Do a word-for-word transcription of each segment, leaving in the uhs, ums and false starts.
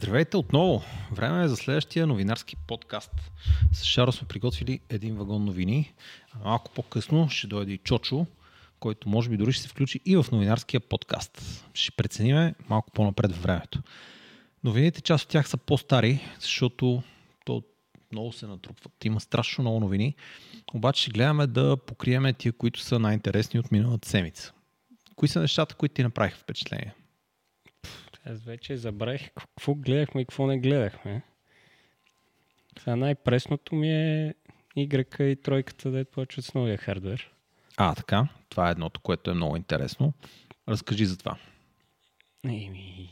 Здравейте отново! Време е за следващия новинарски подкаст. С Шаро сме приготвили един вагон новини. Малко по-късно ще дойде и Чочо, който може би дори ще се включи и в новинарския подкаст. Ще прецениме малко по-напред във времето. Новините, част от тях са по-стари, защото то много се натрупват. Има страшно много новини, обаче ще гледаме да покриеме тия, които са най-интересни от миналата седмица. Кои са нещата, които ти направиха впечатление? Аз вече забравих какво гледахме и какво не гледахме. Сега най-пресното ми е Y и тройката, да плачат с новия хардвер. А, така. Това е едното, което е много интересно. Разкажи за това. Еми...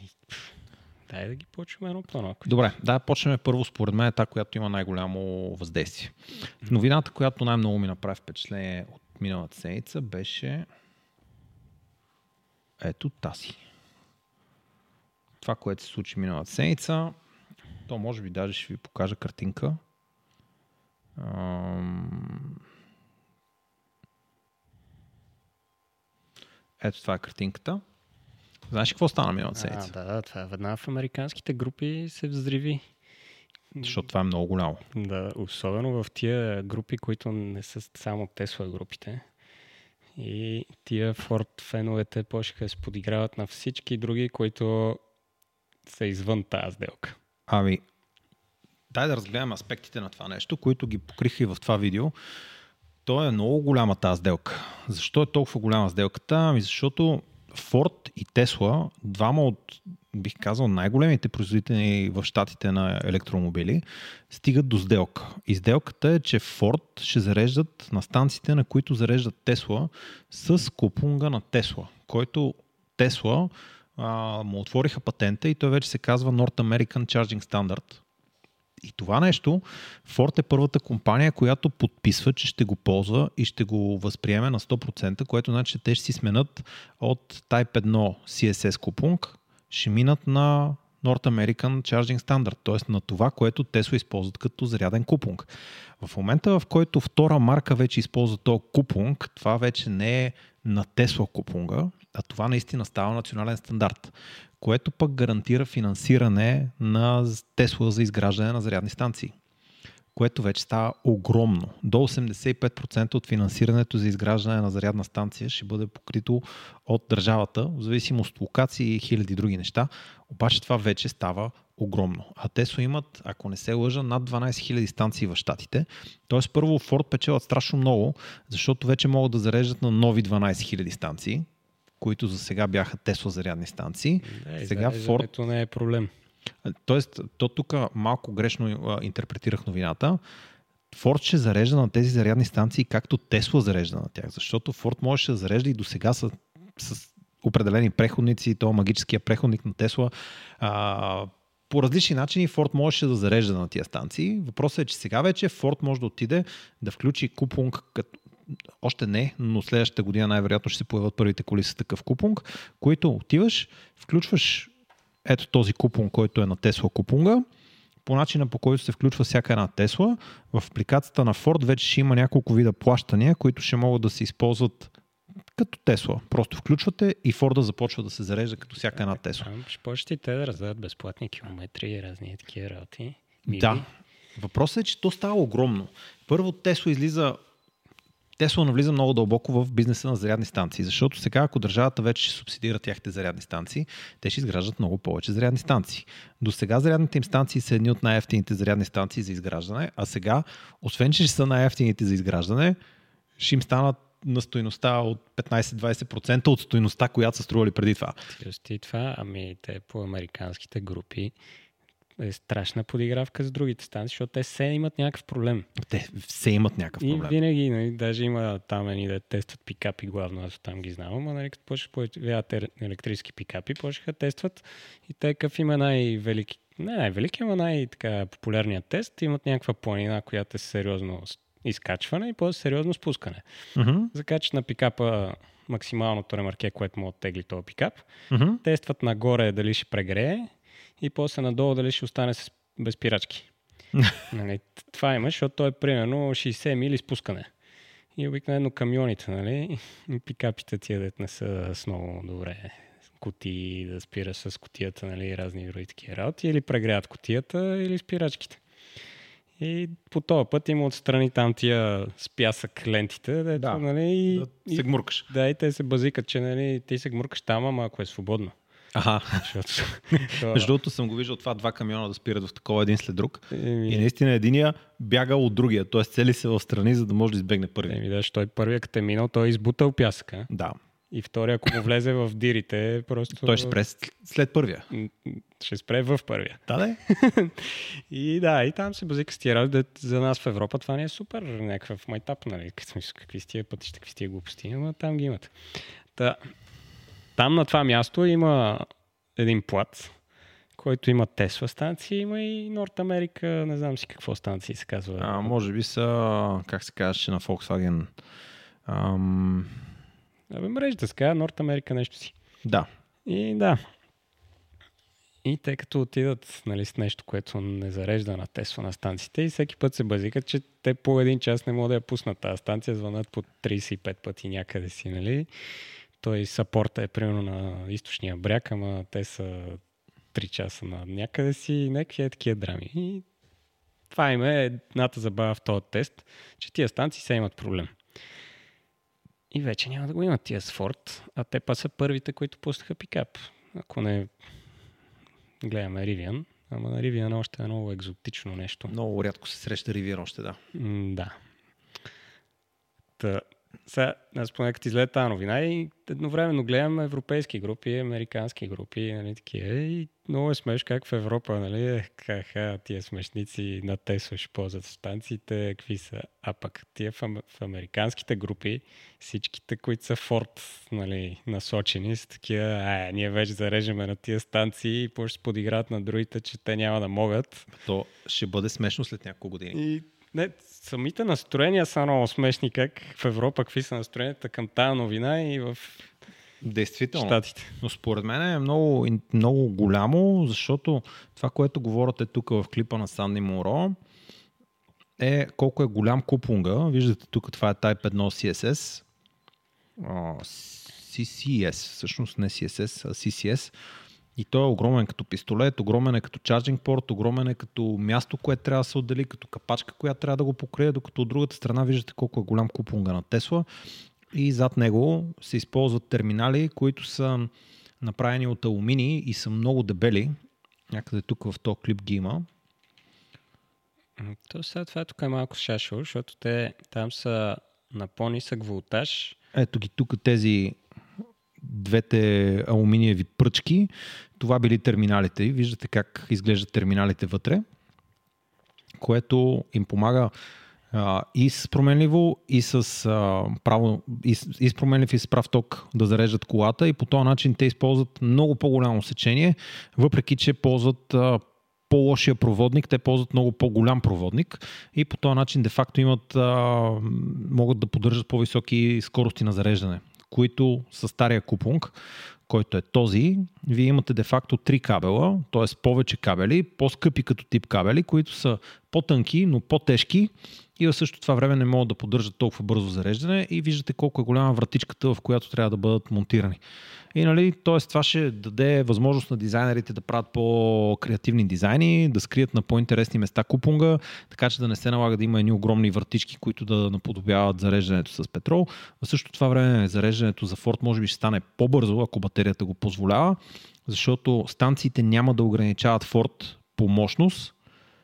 Дай да ги почнем едно по-ново. Добре, да почнем първо според мен та, която има най-голямо въздействие. Новината, която най-много ми направи впечатление от миналата седмица, беше ето тази. Това, което се случи миналата седмица, то може би даже ще ви покажа картинка. Ето това е картинката. Знаеш какво стана миналата седмица? Да, да, това веднага в американските групи се взриви. Защото това е много голямо. Да, особено в тия групи, които не са само Tesla групите. И тия Ford феновете почнаха да се подиграват на всички други, които са извън тази сделка. Ами, дай да разгледаме аспектите на това нещо, които ги покриха и в това видео. То е много голяма тази сделка. Защо е толкова голяма сделката? Ами защото Ford и Tesla, двама от, бих казал, най-големите производители в щатите на електромобили, стигат до сделка. И сделката е, че Ford ще зареждат на станциите, на които зареждат Tesla, с купунга на Tesla, който Tesla а, му отвориха патента и той вече се казва North American Charging Standard. И това нещо, Ford е първата компания, която подписва, че ще го ползва и ще го възприеме на сто процента, което значи, те ще си сменят от Type едно си ес ес купунг, ще минат на North American Charging Standard, т.е. на това, което Tesla използват като заряден купунг. В момента, в който втора марка вече използва този купунг, това вече не е на Tesla купунга, а това наистина става национален стандарт, което пък гарантира финансиране на Tesla за изграждане на зарядни станции, което вече става огромно. До осемдесет и пет процента от финансирането за изграждане на зарядна станция ще бъде покрито от държавата, в зависимост от локации и хиляди други неща, обаче това вече става огромно. А Tesla имат, ако не се лъжа, над дванадесет хиляди станции в щатите. Тоест първо Ford печелят страшно много, защото вече могат да зареждат на нови дванадесет хиляди станции, които за сега бяха Tesla зарядни станции. Да, сега Ford... не е проблем. Тоест, то тук малко грешно интерпретирах новината. Ford ще зарежда на тези зарядни станции, както Tesla зарежда на тях, защото Ford можеше да зарежда и до сега с, с определени преходници, то магическия преходник на Tesla. А, по различни начини Ford можеше да зарежда на тия станции. Въпросът е, че сега вече Ford може да отиде да включи купунг като... Още не, но следващата година най-вероятно ще се появят първите коли с такъв купунг, които отиваш, включваш ето този купунг, който е на Tesla купунга, по начина по който се включва всяка една Tesla. В апликацията на Ford вече ще има няколко вида плащания, които ще могат да се използват като Tesla. Просто включвате и Форда започва да се зарежда като всяка една Tesla. Ще почти те да раздават безплатни километри и разни такива работи. Да. Въпросът е, че то става огромно. Първо Tesla излиза Tesla навлиза много дълбоко в бизнеса на зарядни станции, защото сега, ако държавата вече ще субсидира тяхте зарядни станции, те ще изграждат много повече зарядни станции. До сега зарядните им станции са едни от най-евтините зарядни станции за изграждане, а сега, освен че ще са най-евтините за изграждане, ще им станат на стойността от петнадесет до двадесет процента от стойността, която са стрували преди това. И това, ами те по американските групи, е страшна подигравка с другите станции, защото те все имат някакъв проблем. Те все имат някакъв проблем. И винаги, нали, даже има там едни да тестват пикапи, главно аз там ги знам, а нали, като почват електрически пикапи, почнаха тестват и те къв има най-велики, не най-велики, ама най-така популярният тест, имат някаква планина, която е сериозно изкачване и по-сериозно спускане. Uh-huh. Закачат на пикапа максималното ремарке, което му оттегли този пикап, uh-huh. тестват нагоре дали ще прегрее, и после надолу дали ще остане с без пирачки. Нали, това имаш, защото то е примерно шейсет мили спускане. И обикновено камионите, нали, пикапите тия дет не са с много добре кутии, да спираш с кутията, нали, разни други такива работи, или прегряват кутията, или спирачките. И по този път има отстрани там тия спясък лентите, дето, да, нали, да се гмуркаш. Да, и те се базикат, че, нали, ти се гмуркаш там, ама ако е свободно. Ага. Между другото съм го виждал това два камиона да спират в такова един след друг. Еми... И наистина единия бяга от другия, т.е. цели се в страни, за да може да избегне първия. Еми да, той първия като е минал, той е избутал пясъка. Да. И втория, ако му влезе в дирите, просто... Той ще спре след първия. Ще спре в първия. Да, да. И да, и там се базика с тия работи. За нас в Европа това не е супер някакъв майтап, нали? Какви сте пътища, какви сте глупости, но там ги имат. Та... Там на това място има един плат, който има Tesla станция, има и North America, не знам си какво станция се казва. А, може би са, как се казваше на Volkswagen? Ам... Абе, мрежата се казва North America нещо си. Да. И да. И те като отидат, нали, с нещо, което не зарежда на Tesla на станциите, и всеки път се базикат, че те по един час не могат да я пуснат тази станция, звънат по трийсет и пет пъти някъде си, нали? Той сапорта е примерно на източния бряг, ама те са три часа на някъде си и някакви е такива драми. И това им е едната забава в този тест, че тия станции се имат проблем. И вече няма да го имат тия с Форд, а те па са първите, които пуснаха пикап. Ако не гледаме Rivian, ама на Rivian още е много екзотично нещо. Много рядко се среща Rivian още, да. М, да. Та... Сега, аз поне като излезе тази новина и едновременно гледам европейски групи, американски групи, нали, такива. И много е смешно как в Европа, нали, ха-ха, тия смешници на Тесла ще ползват станциите, какви са. А пък тия в, в американските групи, всичките, които са Форд, нали, насочени, са такива, а, ние вече зареждаме на тия станции и по-ще подиграват на другите, че те няма да могат. То ще бъде смешно след няколко години. И... Не, самите настроения са много смешни, как в Европа, какви са настроенията към тая новина и в Щатите. Но според мен е много, много голямо, защото това, което говорите тук в клипа на Санди Моро, е колко е голям купунга. Виждате тук, това е Type едно си ес ес. Uh, си си ес, всъщност не си ес ес, а си си ес. И той е огромен като пистолет, огромен е като чарджинг порт, огромен е като място, което трябва да се отдели, като капачка, която трябва да го покрие, докато от другата страна виждате колко е голям купунга на Тесла. И зад него се използват терминали, които са направени от алумини и са много дебели. Някъде тук в този клип ги има. То сега това тук е малко шашо, защото те там са на по-нисък волтаж. Ето ги тук тези... двете алуминиеви пръчки. Това били терминалите. И виждате как изглеждат терминалите вътре, което им помага а, и с променливо, и с, а, право, и, и с променлив и с прав ток да зареждат колата и по този начин те използват много по-голямо сечение, въпреки че ползват а, по-лошия проводник, те ползват много по-голям проводник и по този начин де-факто имат, а, могат да поддържат по-високи скорости на зареждане, които са стария купунг, който е този. Вие имате де-факто три кабела, т.е. повече кабели, по-скъпи като тип кабели, които са по-тънки, но по-тежки и в същото това време не могат да поддържат толкова бързо зареждане и виждате колко е голяма вратичката, в която трябва да бъдат монтирани. И, нали, т.е. това ще даде възможност на дизайнерите да правят по-креативни дизайни, да скрият на по-интересни места купунга, така че да не се налага да има едни огромни вратички, които да наподобяват зареждането с петрол. В същото това време зареждането за Ford може би ще стане по-бързо, ако батерията го позволява, защото станциите няма да ограничават Ford по мощност,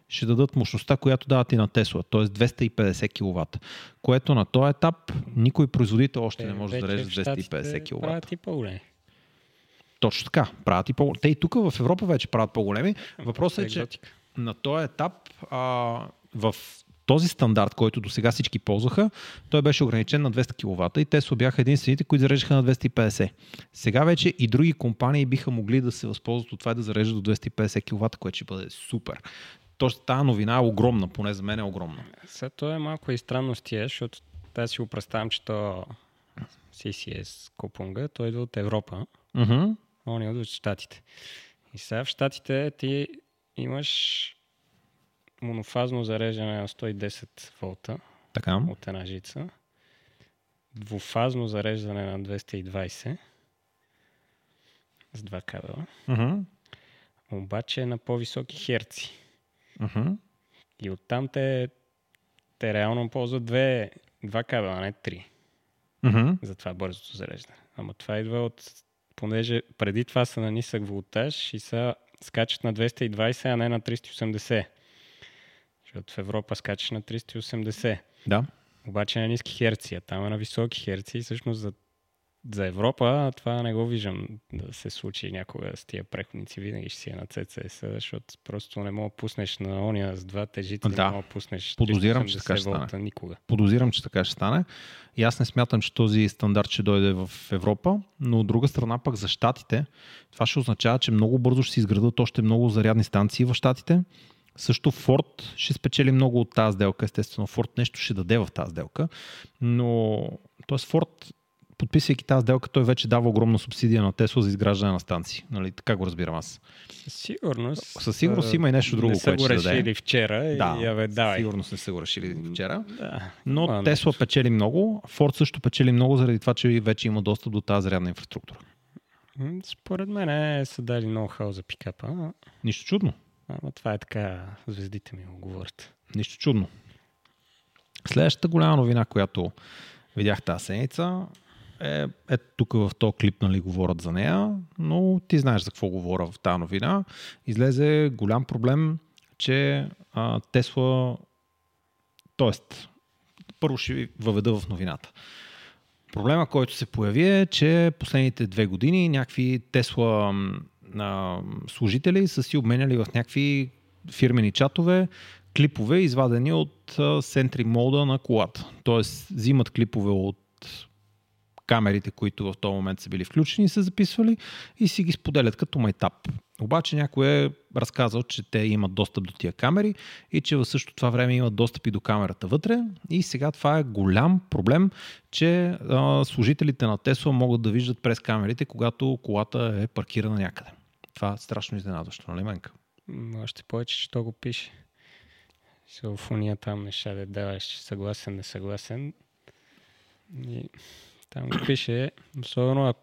ще дадат мощността, която дават и на Тесла, т.е. двеста и петдесет киловата, което на този етап никой производител още е, не може да зарежда двеста и петдесет киловата. Правят и по-големи. Точно така, правят и по-големи. Те и тук в Европа вече правят по-големи. Въпросът е, че на този етап а, в този стандарт, който до сега всички ползваха, той беше ограничен на двеста киловата и Тесла бяха единствените, които зареждаха на двеста и петдесет. Сега вече и други компании биха могли да се възползват от това и да зареждат до двеста и петдесет киловата, което ще бъде супер. Точно тази новина е огромна, поне за мен е огромна. Сега това е малко и странности, защото аз си го представям, че то си си ес купунга, той идва от Европа, mm-hmm. а он идва от Щатите. И сега в Щатите ти имаш монофазно зареждане на сто и десет волта така. От една жица, двуфазно зареждане на двеста и двайсет с два кабела. Uh-huh. Обаче на по-високи херци. Uh-huh. И оттам те, те реално ползват две, два кабела, не три. Uh-huh. За това бързото зареждане. Ама това идва от... Понеже преди това са на нисък волтаж и са скачат на двеста и двадесет, а не на триста и осемдесет. Защото в Европа скачаш на триста и осемдесет. Да. Обаче на ниски херци, а там е на високи херци. И всъщност за, за Европа това не го виждам да се случи някога с тия преходници. Винаги ще си е на си си ес, защото просто не мога да пуснеш на ония с два тежители, да. Не мога да пуснеш триста и осемдесет волта никога. Подозирам, че така ще стане. И аз не смятам, че този стандарт ще дойде в Европа, но от друга страна пък за щатите, това ще означава, че много бързо ще се изградат още много зарядни станции в щатите. Също Ford ще спечели много от тази сделка, естествено. Ford нещо ще даде в тази сделка, но т.е. Ford, подписвайки тази сделка, той вече дава огромна субсидия на Tesla за изграждане на станции. Нали? Така го разбирам аз. Със сигурност. Със сигурност а... има и нещо друго, не което ще даде. Не са го решили вчера. Да, и яве, давай. Сигурност не са го решили вчера. Да. Но а, Tesla не. печели много. Ford също печели много заради това, че вече има достъп до тази зарядна инфраструктура. Според мен е, са дали ноу-хау за пикапа. Нищо чудно. Ама това е така, звездите ми го говорят. Нищо чудно. Следващата голяма новина, която видях тази седмица, е, е тук в този клип, нали, говорят за нея, но ти знаеш за какво говоря в тази новина. Излезе голям проблем, че а, Тесла, т.е. първо ще ви въведа в новината. Проблема, който се появи е, че последните две години някакви Тесла... на служители са си обменяли в някакви фирмени чатове клипове, извадени от Sentry Mode на колата. Тоест, взимат клипове от камерите, които в този момент са били включени, са записвали и си ги споделят като майтап. Обаче някой е разказал, че те имат достъп до тия камери и че в същото това време имат достъп и до камерата вътре. И сега това е голям проблем, че а, служителите на Tesla могат да виждат през камерите, когато колата е паркирана някъде. Това е страшно изненадващо, нали, Менка? Още повече, че то го пише. В уния там неща да даваш съгласен, несъгласен. И там го пише, особено ако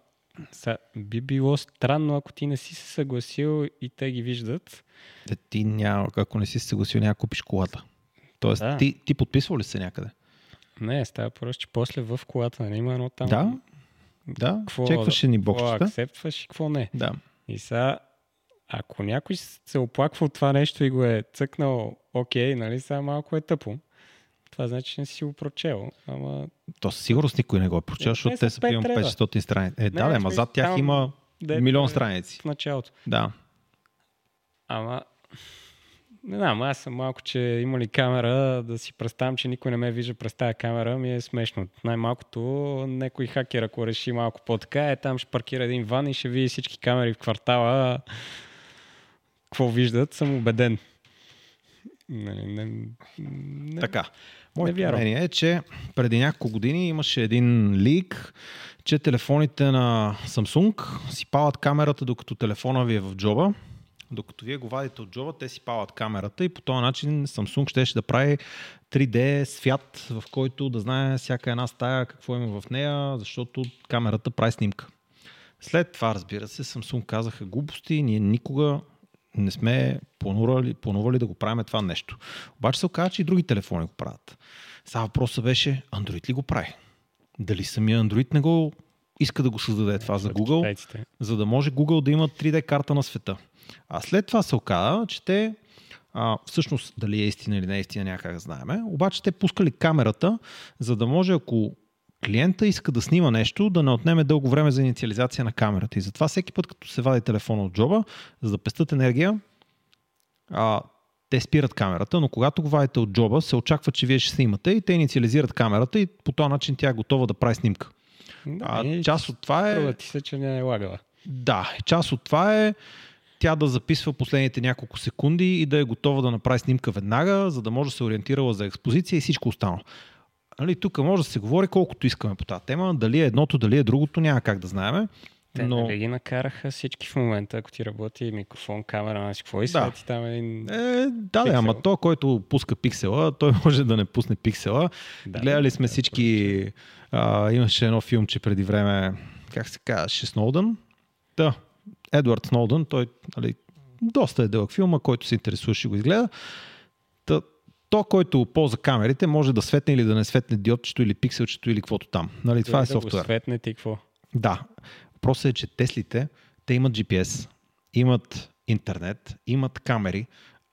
Са, би било странно, ако ти не си се съгласил и те ги виждат. Да, ти няма, ако не си се съгласил, няма купиш колата. Тоест, да. ти, ти подписвал ли се някъде? Не, става просто, че после в колата не има едно там. Да, да. Кво, чекваше ни бокчета. Какво акцептваш и какво не. Да. И сега, ако някой се оплаква от това нещо и го е цъкнал, окей, нали, сега малко е тъпо. Това значи, че не си го прочел. Ама... То със сигурност никой не го е прочел, защото те са примерно петстотин страници. Е, не, да, ама зад тях има де, милион страници. В началото. Да. Ама, не знам, аз съм малко, че има ли камера, да си представям, че никой не ме вижда през тази камера, ми е смешно. Най-малкото някой хакер, ако реши малко по-така, е там ще паркира един ван и ще види всички камери в квартала. Какво виждат, съм убеден. Не, не, не, така, моето мнение е, че преди няколко години имаше един лик, че телефоните на Samsung си палят камерата, докато телефона ви е в джоба. Докато вие го вадите от джоба, те си палят камерата и по този начин Samsung щеше да прави три Д свят, в който да знае всяка една стая какво има в нея, защото камерата прави снимка. След това, разбира се, Samsung казаха глупости, ние никога не сме планували, планували да го правим това нещо. Обаче се оказа, че и други телефони го правят. Сега въпросът беше, Android ли го прави? Дали самия Android не го иска да го създаде това за Google, за да може Google да има три Д карта на света. А след това се оказа, че те, а, всъщност дали е истина или не е истина, някак знаеме, обаче те пускали камерата, за да може ако клиента иска да снима нещо, да не отнеме дълго време за инициализация на камерата. И затова всеки път, като се вади телефона от джоба, за да пестят енергия, а, те спират камерата, но когато го вадите от джоба, се очаква, че вие ще снимате и те инициализират камерата и по този начин тя е готова да прави снимка. Да, а, част от това е... Ти се, че не е лагала. Да, част от това е тя да записва последните няколко секунди и да е готова да направи снимка веднага, за да може да се ориентирала за експозиция и всичко останало. Нали, тук може да се говори колкото искаме по тази тема. Дали е едното, дали е другото, няма как да знаем. Те но... нали ги накараха всички в момента, ако ти работи микрофон, камера, на какво и да. Там един е, да, пиксел. Ама то, който пуска пиксела, той може да не пусне пиксела. Да, гледали да, сме да, всички... А, имаше едно филмче преди време, как се казва, Сноудън. Да, Едвард Сноудън, той нали, доста е дълъг филма, който се интересува, ще го изгледа. Та, то, който ползва камерите, може да светне или да не светне диодчето или пикселчето или каквото там. Нали, това е, е да софтуер. Да го светне ти какво? Да. Въпросът е, че Теслите, те имат джи пи ес, имат интернет, имат камери.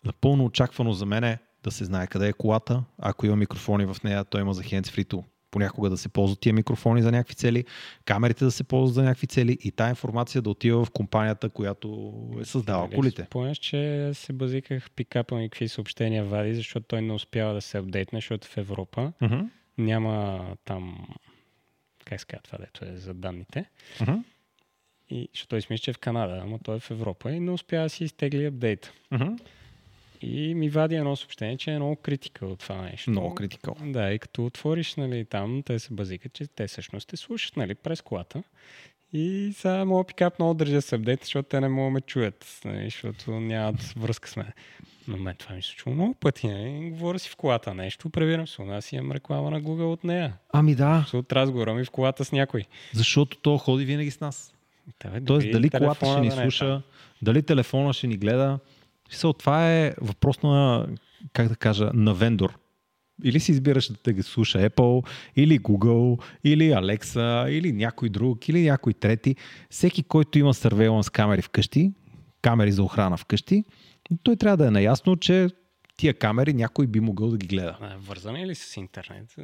Напълно очаквано за мен е да се знае къде е колата. Ако има микрофони в нея, той има за хендсфрито. Понякога да се ползват тия микрофони за някакви цели, камерите да се ползват за някакви цели и тая информация да отива в компанията, която е създала колите. Спомняш, че се базиках пикапа и какви съобщения вади, защото той не успява да се апдейтне, защото в Европа uh-huh. няма там как се казва това, дето е за данните. Uh-huh. И защото той смисли, че е в Канада, но той е в Европа и не успява да си изтегли апдейт. Uh-huh. И ми вади едно съобщение, че е много критикал от това нещо. Много критикал. Да, и като отвориш нали, там, те се базикат, че те всъщност те слушат нали, през колата. И сега моят пикап много държа с апдейт, защото те не могат да ме чуят, нали, защото нямат връзка с мен. Но мен това ми се случва много пъти. Нали. Говоря си в колата нещо, превирам се. У нас имам реклама на Google от нея. Ами да. От разговора ми в колата с някой. Защото то ходи винаги с нас. Да, тоест дали колата ще ни да слуша, е, да. Дали телефона ще ни гледа. Това е въпрос на, как да кажа, на вендор. Или си избираш да те ги слуша Apple, или Google, или Alexa, или някой друг, или някой трети. Всеки, който има surveillance камери вкъщи, камери за охрана вкъщи, той трябва да е наясно, че тия камери някой би могъл да ги гледа. Вързани ли с интернет?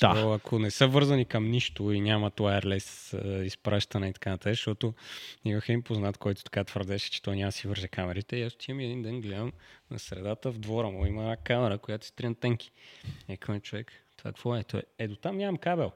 Да. То, ако не са вързани към нищо и нямат wireless изпращане и така нататък, защото имах им познат, който така твърдеше, че той няма си върже камерите. И аз отивам един ден, гледам на средата в двора му. Има една камера, която си три антенки. И към човек, това какво е? Той, е, до там нямам кабел.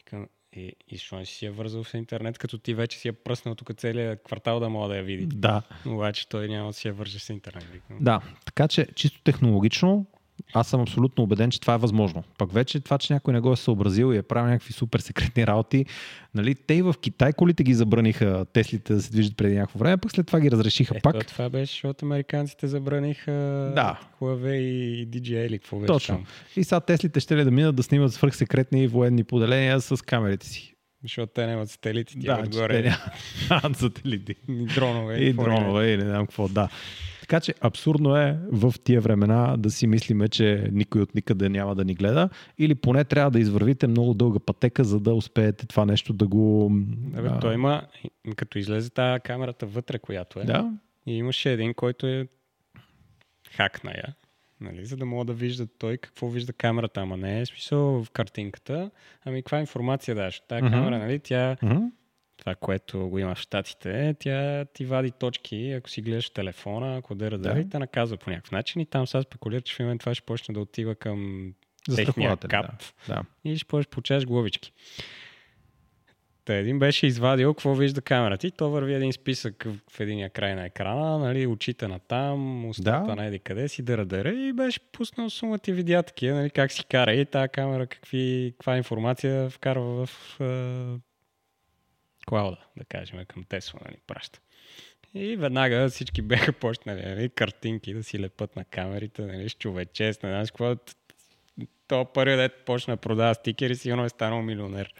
И към... И, и защо си я вързал в интернет, като ти вече си я пръснал тук целият квартал да мога да я види. Да. Обаче той няма да си я върже с интернет. Да, така че чисто технологично аз съм абсолютно убеден, че това е възможно. Пък вече това, че някой не го е съобразил и е правил някакви супер секретни работи, нали, те и в Китай колите ги забраниха Теслите да се движат преди някакво време, пък след това ги разрешиха е, пак. То, това беше, защото американците забраниха да. Huawei и ди джей ай или какво беше. Точно. Там. И сега Теслите ще ли да минат да снимат свръхсекретни военни поделения с камерите си. Защото те нямат сателити, ти да, отгоре. Да, те нямат сателити. И дронове. И дронове, или не знам какво, да. Така че абсурдно е в тия времена да си мислиме, че никой от никъде няма да ни гледа или поне трябва да извървите много дълга пътека, за да успеете това нещо да го... Абе, а... той има, като излезе тази камерата вътре, която е, да? И имаше един, който е хакна я, нали, за да мога да вижда той какво вижда камерата, ама не е смисъл в картинката, ами каква информация даш? Тая uh-huh. камера, нали, тя... Uh-huh. Това, което го има в щатите, тя ти вади точки, ако си гледаш телефона, ако дъра дъра, да. Те наказва по някакъв начин и там сега спекулира, че в момент това ще почне да отива към техния кап да, да. И ще почнеш получаваш глобички. Та един беше извадил какво вижда камерата и то върви един списък в единия край на екрана, нали, очите на там, устата да. На еди къде си дъра дъра и беше пуснал сумата и видя такива, нали, как си кара и тази камера, какви, каква информация вкарва в... клауда, да кажем, към Тесла, нали, праща. И веднага всички бяха почнали, нали, картинки да си лепат на камерите, нали, с човечест, не знам, какво... То първи дет почна да продава стикери, сигурно е станал милионер.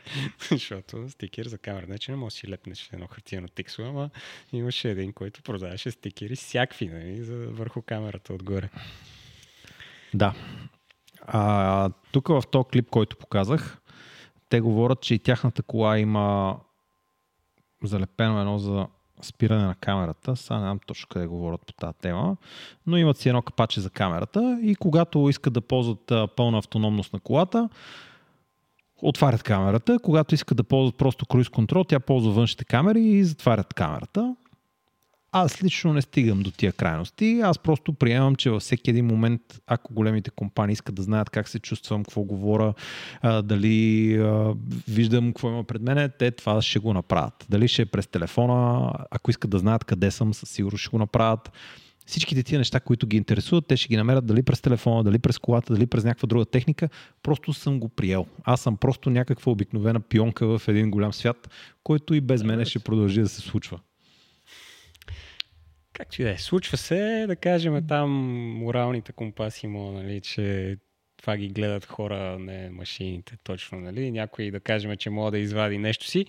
Защото стикер за камера, не че не може да си лепнеш едно хартиено тиксо, ама имаше един, който продаваше стикери всякакви, нали, за върху камерата отгоре. Да. А, тук в този клип, който показах, те говорят, че и тяхната кола има залепено едно за спиране на камерата. Сега нямам точно къде говорят по тази тема, но имат си едно капаче за камерата и когато искат да ползват пълна автономност на колата, отварят камерата. Когато искат да ползват просто круиз контрол, тя ползва външните камери и затварят камерата. Аз лично не стигам до тия крайности. Аз просто приемам, че във всеки един момент, ако големите компании искат да знаят как се чувствам, какво говоря, дали виждам какво има пред мене, те това ще го направят. Дали ще е през телефона, ако искат да знаят къде съм, със сигурност ще го направят. Всичките тия неща, които ги интересуват, те ще ги намерят дали през телефона, дали през колата, дали през някаква друга техника. Просто съм го приел. Аз съм просто някаква обикновена пионка в един голям свят, който и без мене ще продължи да се случва. Както и да е, случва се, да кажем там моралните компаси му, нали, че това ги гледат хора, не машините точно, нали, някой да кажем, че мога да извади нещо си.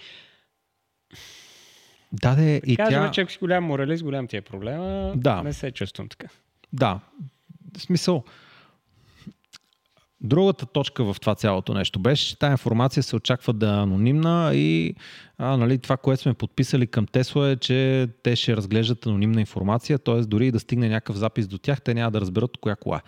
Да, де, и Казваме, тя... че ако си голям моралист, голям ти е проблема, да. Не се чувствам така. Да, в смисъл. Другата точка в това цялото нещо беше, че тая информация се очаква да е анонимна и а, нали, това, което сме подписали към Tesla е, че те ще разглеждат анонимна информация, т.е. дори и да стигне някакъв запис до тях, те няма да разберат коя кола.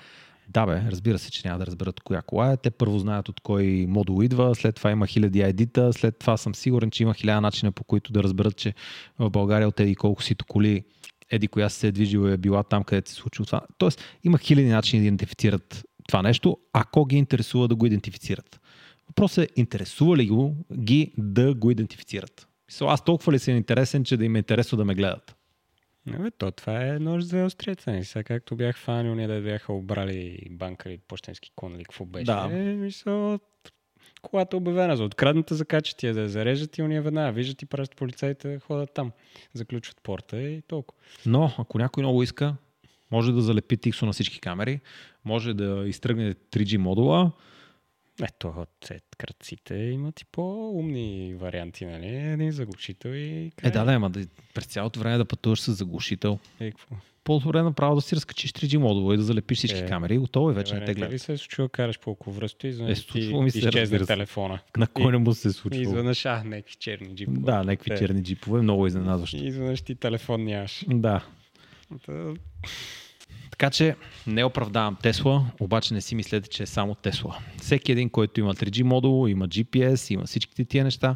Да бе, разбира се, че няма да разберат коя кола е. Те първо знаят от кой модул идва, след това има хиляди ай ди-та, след това съм сигурен, че има хиляда начина, по които да разберат, че в България от еди колко сито коли, еди коя се е движила е била там, където се случило това. Тоест, има хиляди начини да идентифицират това нещо, ако ги интересува да го идентифицират. Въпросът е, интересува ли го, ги да го идентифицират? Аз толкова ли съм интересен, че да им е интересно да ме гледат? Абе, то това е нож за остриеца. И сега както бях фанил, ние да бяха обрали банка или почтенски кон или какво беше. Да. Е, мисъл, колата е обявена за открадната, закачат тия да я зарежат и уния веднага. Виждат и пращат полицаите, ходят там. Заключват порта и толкова. Но, ако някой много иска, може да залепи тиксо на всички камери, може да изтръгне три джи модула. Ето, от кръците имат и по-умни варианти, нали? Един заглушител и... Край. Е, да, да, ама през цялото време да пътуваш с заглушител. Е, какво? По-добре направо да си разкачиш три джи модула и да залепиш всички е, камери. Готово е вече, е, не те гледат. Е, се случва, караш по околовръсто и звънеш ти изчезне телефона. На кой не му се случва? Извънеш, а, някакви черни джипове. Да, някакви черни джипове, много изненадващо. Извънеш ти телефон нямаш. Да. Така че не оправдавам Tesla, обаче не си мислете, че е само Tesla. Всеки един, който има три джи модул, има джи пи ес, има всичките тия неща,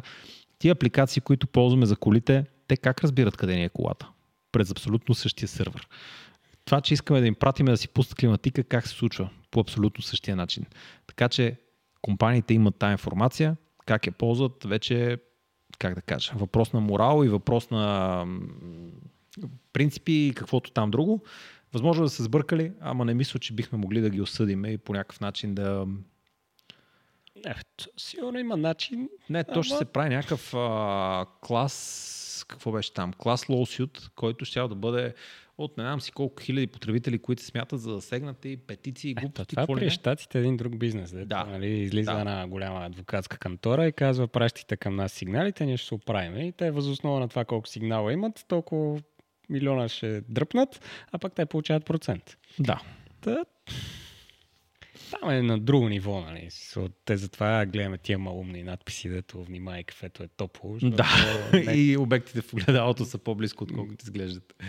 тия апликации, които ползваме за колите, те как разбират къде ни е колата? През абсолютно същия сервер. Това, че искаме да им пратиме да си пуснат климатика, как се случва? По абсолютно същия начин. Така че компаниите имат тая информация, как я ползват, вече, как да кажа, въпрос на морал и въпрос на принципи и каквото там друго. Възможно да се сбъркали, ама не мисля, че бихме могли да ги осъдим и по някакъв начин да... Не, сигурно има начин... Не, ама... то ще се прави някакъв а, клас... Какво беше там? Клас лоусют, който ще да бъде от не знам си колко хиляди потребители, които се смятат за засегнати, петиции, глупости. Това при щатите е един друг бизнес. Де, да. Нали, излиза да. Една голяма адвокатска кантора и казва, пращайте към нас сигналите, ние ще се оправим. И те възоснова на това колко сигнала имат, толкова... милиона ще дръпнат, а пък те получават процент. Да. Та... Там е на друго ниво, нали? Те затова гледаме тия малумни надписи, дето внимай, кафето е топло. Да, не... и обектите в огледалото са по-близко, отколкото изглеждат.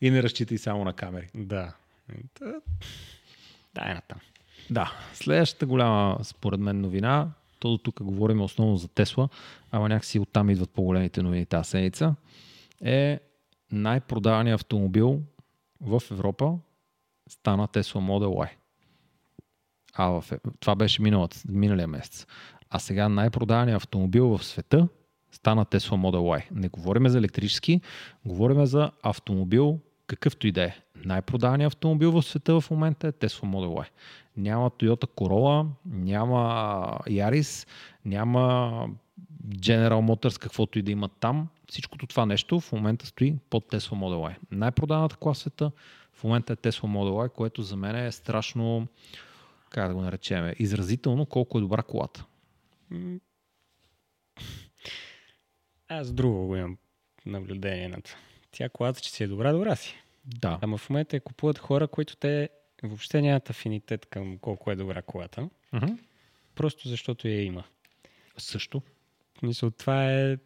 И не разчитай само на камери. Да. Та... Дай натам. Да. Следващата голяма, според мен, новина, то до тук говорим основно за Тесла, ама някакси оттам идват по-големите новини тази седмица, е най-продаваният автомобил в Европа стана Tesla Model Y. А в... Това беше миналът, миналия месец. А сега най-продаваният автомобил в света стана Tesla Model Y. Не говорим за електрически, говорим за автомобил, какъвто и да е. Най-продаваният автомобил в света в момента е Tesla Model Y. Няма Toyota Corolla, няма Yaris, няма General Motors, каквото и да имат там. Всичкото това нещо в момента стои под Tesla Model Y. Най-продаваната кола в света в момента е Tesla Model Y, което за мен е страшно, как да го наречем, изразително колко е добра колата. Аз друго го имам наблюдение на това. Тя колата, че си е добра, добра си. Да. Ама в момента я купуват хора, които те въобще нямат афинитет към колко е добра колата. Uh-huh. Просто защото я има. Също. Мисля, това е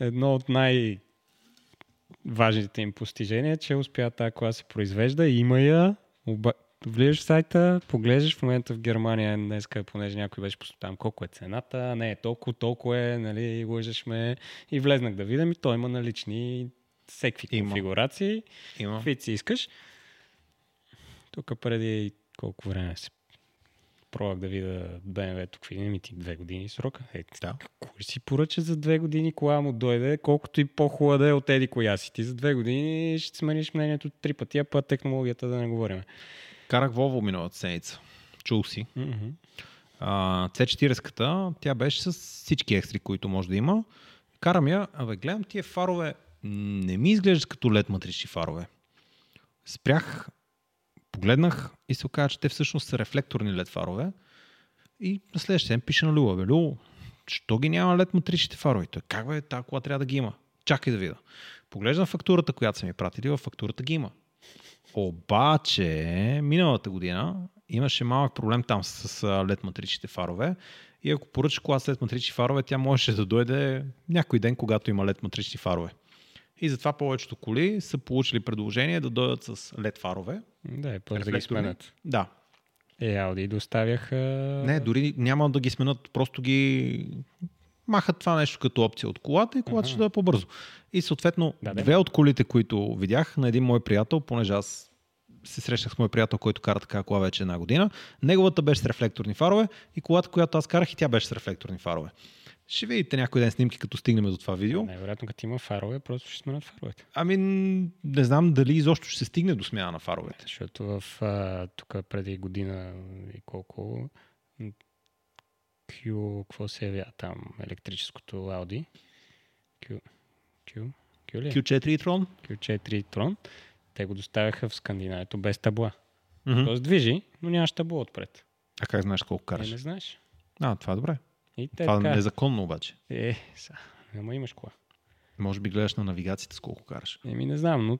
едно от най-важните им постижения, че успя тази кола се произвежда, има я, оба... влизаш в сайта, поглеждаш в момента в Германия днеска, понеже някой беше там колко е цената, не е толкова, толкова е, нали, лъжеш ме и влезнах да видя, и той има налични всеки конфигурации, каквито си искаш. Тук преди колко време се пробвах да видя би ем дабълю тук в едините две години срока. Е, да. Кой си поръча за две години, кола му дойде, колкото и по-хубава да от еди коя си. Ти за две години ще смениш мнението три пъти, а път технологията да не говорим. Карах Volvo миналата седмица. Чул си. Mm-hmm. А, Си четиридесетката, тя беше с всички екстри, които може да има. Карам я, абе гледам тия фарове, не ми изглеждат като лед матрични фарове. Спрях, погледнах и се оказа, че те всъщност са рефлекторни лед фарове. И на следващия ден пише на Люба, бе, Люба, що ги няма лед матричните фарове? Той, как бе, тази кола трябва да ги има? Чакай да видя. Поглеждам фактурата, която са ми пратили, във фактурата ги има. Обаче, миналата година имаше малък проблем там с лед-матричните фарове и ако поръча кола с лед-матрични фарове, тя можеше да дойде някой ден, когато има лед-матрични фарове. И затова повечето коли са получили предложение да дойдат с лед фарове. Да, е първо да ги сменят. Да. Е, Ауди доставяха... Не, дори няма да ги сменят, просто ги махат това нещо като опция от колата и колата ще да е по-бързо. И съответно, да, две да. От колите, които видях на един мой приятел, понеже аз се срещнах с мой приятел, който кара така кола вече една година, неговата беше с рефлекторни фарове и колата, която аз карах, и тя беше с рефлекторни фарове. Ще видите някой ден снимки, като стигнем до това видео. Най-вероятно, като има фарове, просто ще сменят фаровете. Ами, не знам дали изобщо ще се стигне до смяна на фаровете. Защото в а, тук преди година и колко Q, какво се явя там, електрическото Audi? Q, Q, Q ли? Q четири Tron. Q четири Tron. Те го доставяха в Скандинавието без табла. Mm-hmm. Тоест движи, но нямаш табло отпред. А как знаеш колко караш? Не, не знаеш. А, това е добре. И това така... е незаконно обаче. Е, са, няма имаш кола. Може би гледаш на навигацията с колко караш. Еми не знам, но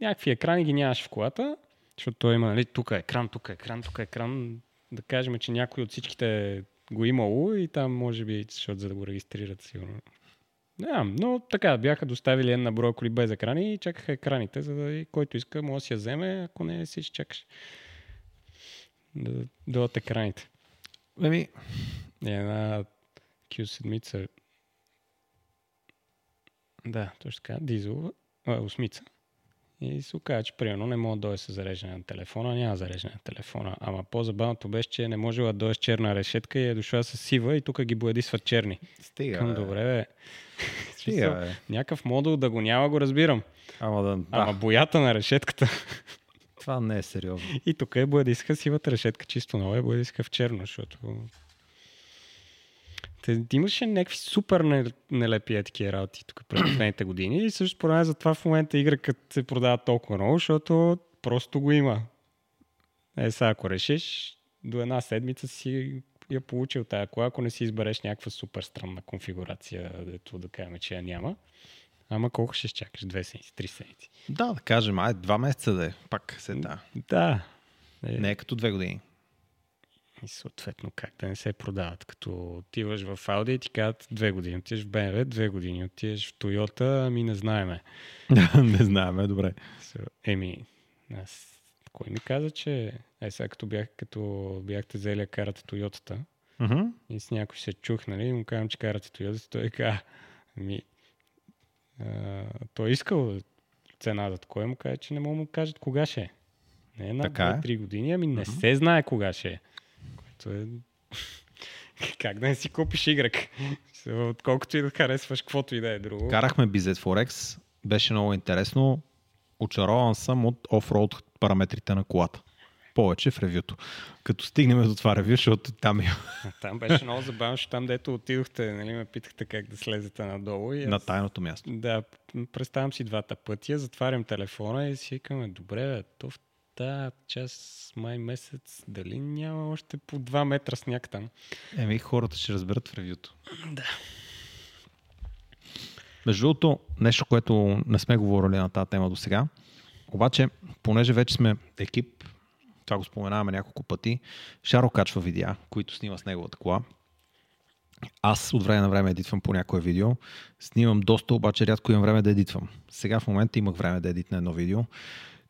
някакви екрани ги нямаш в колата, защото той има, нали, тук е екран, тук е екран, тук е екран. Да кажем, че някой от всичките го имало и там може би, защото за да го регистрират сигурно. Да, но така, бяха доставили една брой коли без екрани и чакаха екраните, за да и който иска може да си я вземе, ако не си чакаш да дадат екраните. Еми, една Q седем. Да, точно така, дизел, осмица. И се оказа, че примерно не мога да дойде с зареждане на телефона, няма зареждане на телефона. Ама по-забавното беше, че не можела да дойде с черна решетка и е дошла с сива и тук ги боядисват черни. Стига, Към, бе. Добре, бе. Стига, бе. Някакъв модул да го няма, го разбирам. Ама, да, да. Ама боята на решетката... Това не е сериозно. И тук е боядиска сивата решетка, чисто нова е боядиска в черно, защото... Те, имаше някакви супер нелепи етики работи тук през последните години и също според мен за това в момента игракът се продава толкова много, защото просто го има. Е, сега ако решиш, до една седмица си я получил тая кола, ако не си избереш някаква супер странна конфигурация, дето да кажем, че я няма. Ама колко ще чакаш? Две седмици, три седмици? Да, да кажем, ай, два месеца да е пак седа. Да. Не е като две години. И съответно как да не се продават. Като отиваш в Audi и ти казват две години, отиваш в Би Ем Дабълю две години, отиваш в Toyota, ами не знаеме. Не знаеме, добре. Еми, аз... Кой ми каза, че... Ай сега като, бях, като бяхте взели да карате Toyota-та uh-huh. и с някой се чух, нали, и му казвам, че карате Toyota-та, той каза, ами... Uh, той искал цената, такова му каже, че не мога му кажат кога ще е. Не една, две, три години, ами не uh-huh. се знае кога ще е. Което е... как да не си купиш играк? Отколкото и да харесваш, каквото и да е друго. Карахме Би Зет фор Екс, беше много интересно. Очарован съм от офроуд параметрите на колата. Повече в ревюто. Като стигнем до това ревю, защото там е... Там беше много забавно, защото там дето отидохте, нали, ме питахте как да слезете надолу. И аз... На тайното място. Да, представям си двата пътя, затварям телефона и си викаме, добре, бе, то в тази час, май месец, дали няма още по два метра сняг там? Еми, хората ще разберат в ревюто. Да. Между другото, нещо, което не сме говорили на тази тема до сега, обаче, понеже вече сме екип, това го споменаваме няколко пъти. Шаро качва видеа, които снима с неговата кола. Аз от време на време едитвам по някое видео. Снимам доста, обаче рядко имам време да едитвам. Сега в момента имах време да едитна едно видео.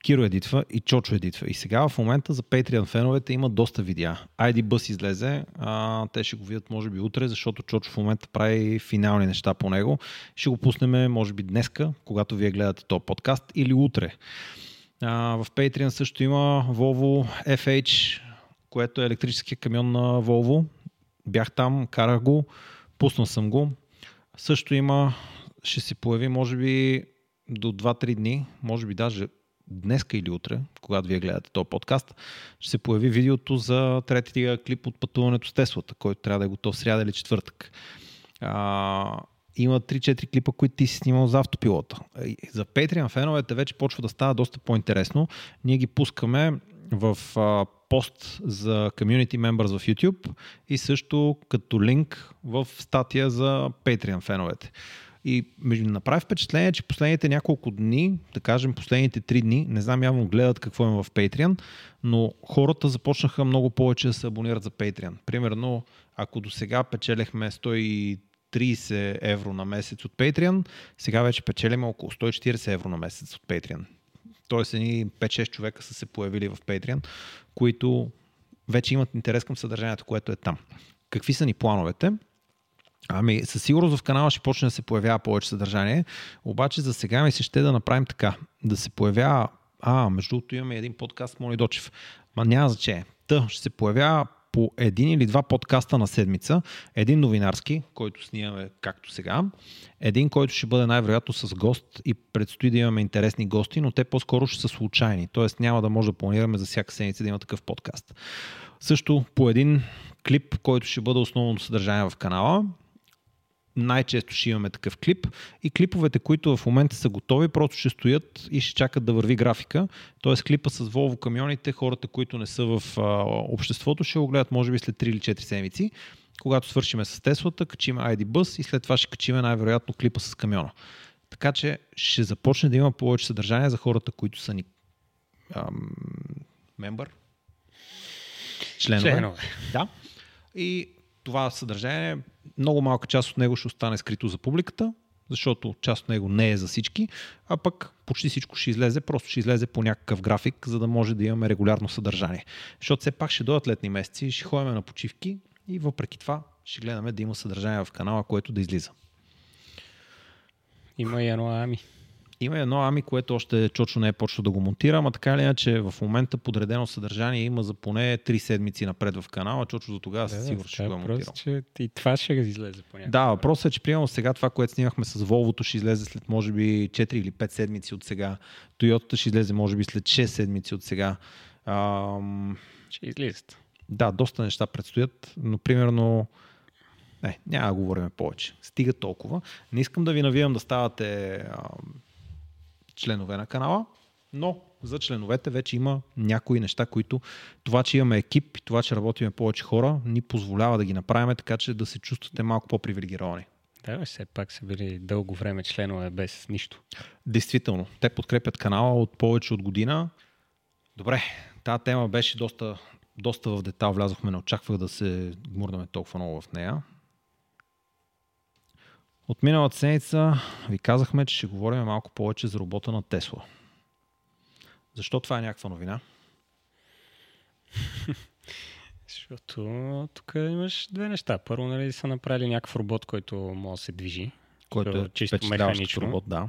Киро едитва и Чочо едитва. И сега в момента за Patreon феновете има доста видеа. Ай Ди Buzz излезе. А, те ще го видят може би утре, защото Чочо в момента прави финални неща по него. Ще го пуснем може би днеска, когато вие гледате този подкаст, или утре. В Patreon също има Volvo Еф Ейч, което е електрическия камион на Volvo. Бях там, карах го, пуснал съм го. Също има, ще се появи може би до два-три дни, може би даже днеска или утре, когато вие гледате този подкаст, ще се появи видеото за третия клип от пътуването с Теслата, който трябва да е готов сряда или четвъртък. А... Има три-четири клипа, които ти си снимал за автопилота. За Patreon феновете вече почва да става доста по-интересно. Ние ги пускаме в а, пост за Community Members в YouTube и също като линк в статия за Patreon феновете. И направи впечатление, че последните няколко дни, да кажем последните три дни, не знам явно гледат какво има в Patreon, но хората започнаха много повече да се абонират за Patreon. Примерно, ако до сега печелехме сто и трийсет евро на месец от Patreon, сега вече печелим около сто и четирийсет евро на месец от Patreon. Тоест едни пет-шест човека са се появили в Patreon, които вече имат интерес към съдържанието, което е там. Какви са ни плановете? Ами със сигурност в канала ще почне да се появява повече съдържание, обаче за сега ми се ще да направим така, да се появява... А, между другото имаме един подкаст с Молли Дочев. Ма няма значение. Та, ще се появява по един или два подкаста на седмица. Един новинарски, който снимаме както сега. Един, който ще бъде най-вероятно с гост и предстои да имаме интересни гости, но те по-скоро ще са случайни. Тоест няма да може да планираме за всяка седмица да има такъв подкаст. Също по един клип, който ще бъде основното съдържание в канала. Най-често ще имаме такъв клип и клиповете, които в момента са готови, просто ще стоят и ще чакат да върви графика. Тоест клипа с Volvo камионите, хората, които не са в а, обществото, ще го гледат може би след три или четири седмици. Когато свършиме с Теслата, качим Ай Ди Buzz и след това ще качим най-вероятно клипа с камиона. Така че ще започне да има повече съдържание за хората, които са ни ам, мембър, членове. членове. Да. И това съдържание, много малка част от него ще остане скрито за публиката, защото част от него не е за всички, а пък почти всичко ще излезе, просто ще излезе по някакъв график, за да може да имаме регулярно съдържание. Защото все пак ще дойдат летни месеци, ще ходим на почивки и въпреки това ще гледаме да има съдържание в канала, което да излиза. Има и едно ами. Има едно ами, което още Чочо не е почнал да го монтира, а така или иначе в момента подредено съдържание има за поне три седмици напред в канала. Чочо за тогава да, сигурно ще го монтира. Че... И това ще излезе по някакъв. Да, въпросът е, че примерно сега това, което снимахме с Volvo-то, ще излезе след може би четири или пет седмици от сега. Toyota ще излезе може би след шест седмици от сега. Ам... Ще излизат. Да, доста неща предстоят, но примерно... Не, няма да говорим повече. Стига толкова. Не искам да ви навивам да ставате... Ам... членове на канала, но за членовете вече има някои неща, които това, че имаме екип и това, че работиме повече хора, ни позволява да ги направим, така че да се чувствате малко по-привилегировани. Да, все пак са били дълго време членове без нищо. Действително, те подкрепят канала от повече от година. Добре, тази тема беше доста, доста в детал, влязохме, не очаквах да се гмурнаме толкова много в нея. От миналата седмица ви казахме, че ще говорим малко повече за робота на Тесла. Защо това е някаква новина? Защото тук имаш две неща. Първо, нали, са направили някакъв робот, който може да се движи. Който е чисто механичен робот, да.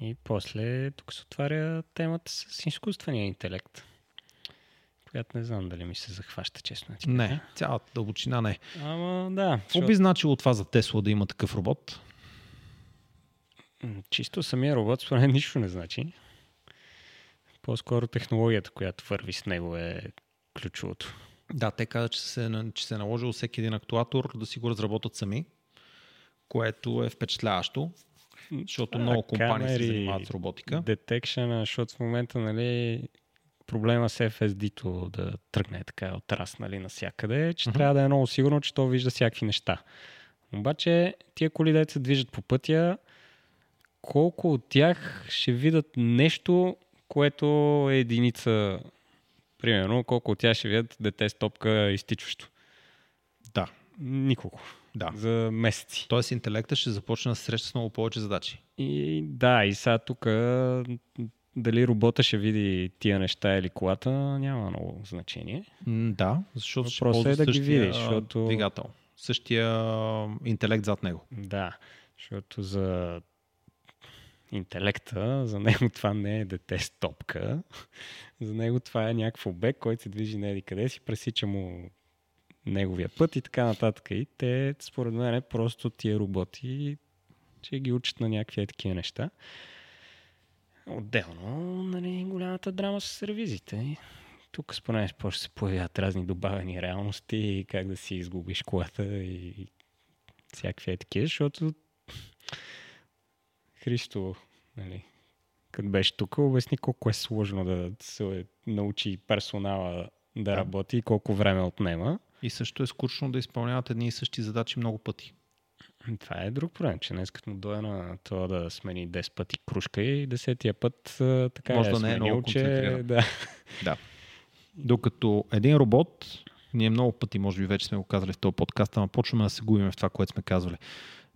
И после тук се отваря темата с изкуствения интелект. Която не знам дали ми се захваща, честно. Не, цялата дълбочина не. Ама да. Какво би значило това за Тесла да има такъв робот? Чисто самия робот според мен нищо не значи. По-скоро технологията, която върви с него е ключовото. Да, те казват, че се, че се е наложил всеки един актуатор да си го разработят сами, което е впечатляващо. Защото а, много компании камери, се занимават с роботика. Детекшена, защото в момента, нали... Проблема с Еф Ес Ди-то да тръгне така отрас, нали, насякъде, че uh-huh. трябва да е много сигурно, че то вижда всякакви неща. Обаче тия коли, дето се движат по пътя, колко от тях ще видят нещо, което е единица, примерно, колко от тях ще видят дете с топка изтичващо? Да. Николко. Да. За месеци. Тоест интелекта ще започне да се среща с много повече задачи. И да, и сега тук... Дали робота ще види тия неща или колата, няма много значение. Да, защото ще ползва е да ги види, защото... двигател, същия интелект зад него. Да, защото за интелекта, за него това не е дете с топка, за него това е някакъв обект, който се движи не еди къде си, пресича му неговия път и така нататък. И те, според мен, е просто тия роботи, че ги учат на някакви такива неща. Отделно, нали, голямата драма с ревизите. Тук според мен ще се появяват разни добавени реалности и как да си изгубиш колата и всякакви е такива, защото Христо, нали, като беше тук, обясни колко е сложно да се научи персонала да, да работи и колко време отнема. И също е скучно да изпълняват едни и същи задачи много пъти. Това е друг проблем, че днес като му дойде на това да смени десет пъти кружка и десетия път така може е да не е много концентриран. Да. Да. Докато един робот, ние много пъти, може би вече сме го казали в този подкаст, ама почваме да се губим в това, което сме казвали.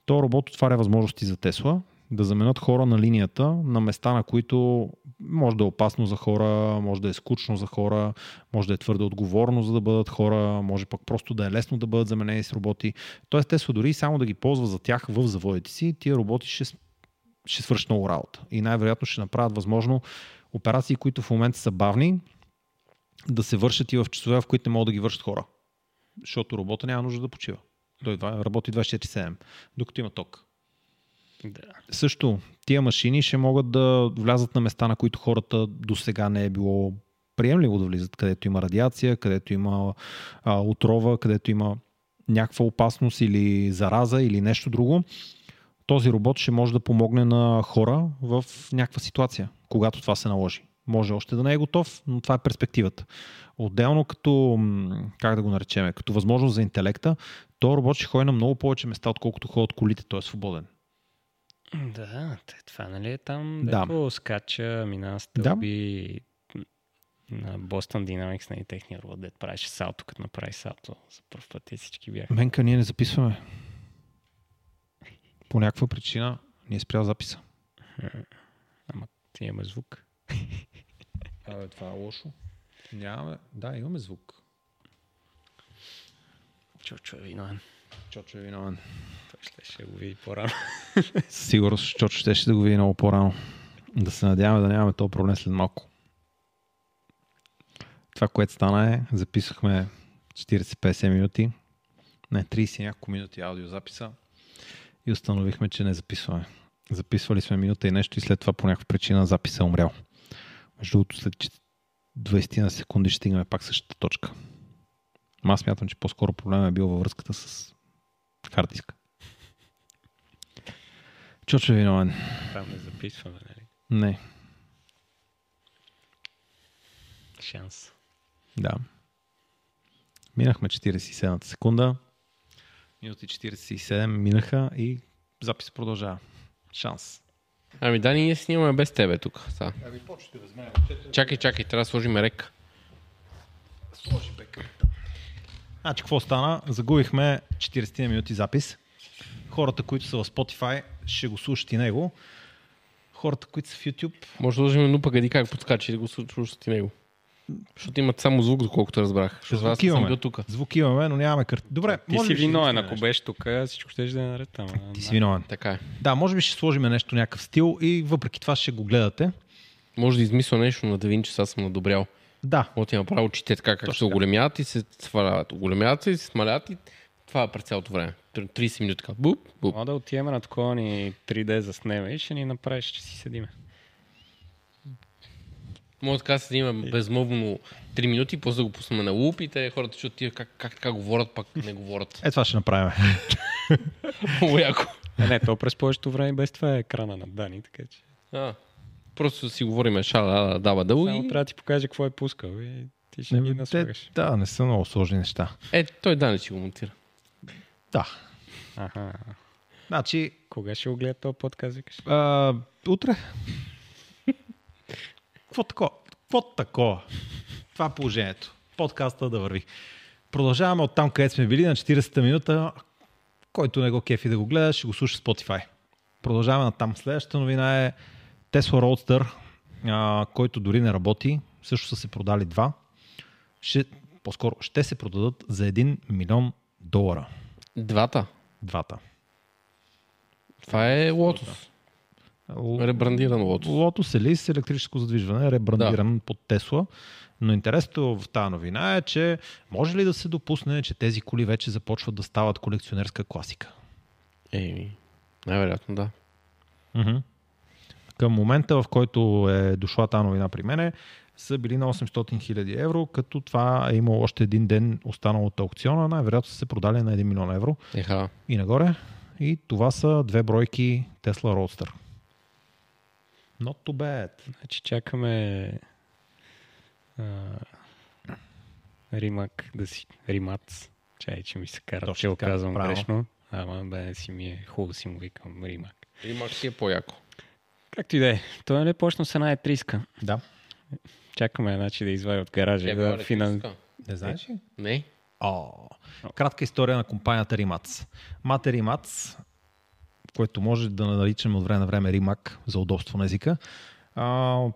То робот отваря възможности за Тесла да заменят хора на линията на места, на които може да е опасно за хора, може да е скучно за хора, може да е твърде отговорно за да бъдат хора, може пък просто да е лесно да бъдат заменени с роботи. Тоест Тесла дори само да ги ползва за тях в заводите си, тия роботи ще, ще свършат много работа. И най-вероятно ще направят възможно операции, които в момента са бавни, да се вършат и в часове, в които не могат да ги вършат хора. Защото робота няма нужда да почива. Той работи двайсет и четири седем, докато има ток. Да. Също тия машини ще могат да влязат на места, на които хората до сега не е било приемливо да влизат, където има радиация, където има а, отрова, където има някаква опасност или зараза или нещо друго. Този робот ще може да помогне на хора в някаква ситуация, когато това се наложи. Може още да не е готов, но това е перспективата. Отделно като, как да го наречем, като възможност за интелекта, то робот ще ходи на много повече места, отколкото ходят колите, той е свободен. Да, това нали е там, дето да. Скача, мина стълби да. На Boston Dynamics, на и техния робот, дето правеше салто, като направи салто. За първ път и всички бяха. Менка, ние не записваме. По някаква причина не е спрял записа. Ама ти имаме звук. Абе, това е лошо. Нямаме. Да, имаме звук. Чочо е виновен. Чочо е виновен. Той ще го види по-рано. Сигурно, Чочо ще, ще да го види много по-рано. Да се надяваме да нямаме този проблем след малко. Това, което стана е, записахме четирийсет до петдесет минути, не, трийсет няколко минути аудиозаписа и установихме, че не записваме. Записвали сме минута и нещо и след това по някаква причина записът е умрял. Между другото, след двайсет секунди ще стигаме пак същата точка. Аз смятам, че по-скоро проблемът е бил във връзката с хард диска. Чочо е виновен. Там не записваме, нали? Не. Шанс. Да. Минахме четирийсет и седмата секунда. Минути четирийсет и седем минаха и запис продължава. Шанс. Ами да, ние снимаме без тебе тук. Са. Ами почти разменяме. Чакай, чакай, трябва да сложим рек. Сложи бека. Значи, какво стана? Загубихме четирийсет минути запис. Хората, които са в Spotify, ще го слушат и него. Хората, които са в YouTube... Може да сложим нупа къде как подскачи да го слушат и него. Защото имат само звук, доколкото разбрах. Звук имаме. Звук имаме, но нямаме карта. Добре, ти си виновен, ако беше тук, всичко ще ще да е наред там. Ти си виновен. Така е. Да, може би ще сложим нещо, някакъв стил и въпреки това ще го гледате. Може да измисля нещо на Давинчи, аз съм надобрял. Да. От има право чете така, как се оголемят и се свалят. Оголемят и се смалят и това е през цялото време. трийсет минути така. Буп, буп. Може да отиваме на такова ни три Д заснеме и ще ни направиш, че си седиме. Може така да седиме безмълвно три минути, после да го пуснем на луп и те хората ще отиват как, как така говорят, пак не говорят. Е, това ще направим. Много яко. Не, не, то през повечето време без това е екрана на Дани, така че... А. Просто си говориме шала, дава дълго. Само и... трябва да ти покажа какво е пускал и ти ще не, ги наслагаш. Да, не са много сложни неща. Е, той Дани ще го монтира. Да. Аха. Значи... Кога ще го гледа този подкаст, викаш? А, утре. Какво такова? Какво такова? Това е положението. Подкаста да върви. Продължаваме от там, където сме били на четирийсета минута. Който не го кефи да го гледа, ще го слуша Spotify. Продължаваме на там. Следващата новина е Tesla Roadster, а, който дори не работи, също са се продали два. Ще, по-скоро ще се продадат за един милион долара. Двата? Двата. Това е Lotus. Ребрандиран Lotus. Lotus е ли с електрическо задвижване, ребрандиран да. Под Tesla. Но интересното в тази новина е, че може ли да се допусне, че тези коли вече започват да стават колекционерска класика? Еми, най-вероятно да. Мхм. Към момента, в който е дошла тази новина при мене, са били на осемстотин хиляди евро, като това е имало още един ден останал от аукциона. Най-вероятно са се продали на един милион евро. Еха. И нагоре. И това са две бройки Tesla Roadster. Not too bad. Значи чакаме Римак да си... Римац. Чай, че ми се кара, че го казвам грешно. Ама бе, си ми е хубаво, си му викам Римак. Римак си е по-яко. Както и да е. Той не ли почна с една етриска? Да. Чакаме, значи, да извади от гаража. Е, да финанс... Не знаеш ли? Не. О, кратка история на компанията Rimac. Мате Rimac, което може да наричаме от време на време Rimac за удобство на езика,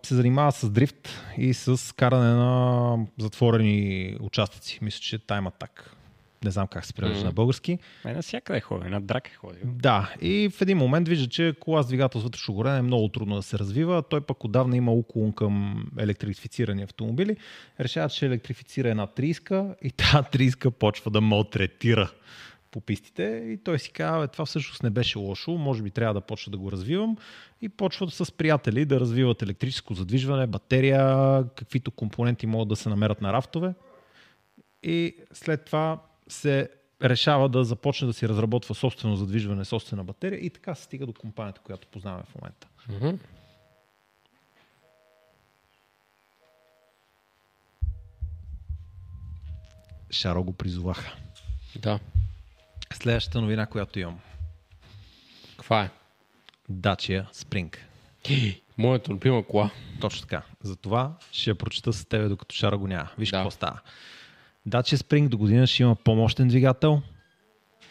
се занимава с дрифт и с каране на затворени участъци. Мисля, че Time Attack. Не знам как се превежда mm-hmm. на български. Е, навсякъде ходи, на драк е ходил. Да, и в един момент вижда, че кола с двигател с вътрешно горене е много трудно да се развива. Той пък отдавна има уклон към електрифицирани автомобили. Решава, че електрифицира една триска и тази триска почва да малтретира по пистите. И той си казва, това всъщност не беше лошо, може би трябва да почна да го развивам. И почват с приятели да развиват електрическо задвижване, батерия, каквито компоненти могат да се намерят на рафтове. И след това се решава да започне да си разработва собствено задвижване, собствена батерия и така се стига до компанията, която познаваме в момента. Mm-hmm. Шаро го призоваха. Да. Следващата новина, която имам. Каква е? Dacia Spring. Моята любима кола. Точно така. Затова ще я прочета с тебе, докато Шаро го няма. Виж да. Какво става. Dacia Spring до година ще има по-мощен двигател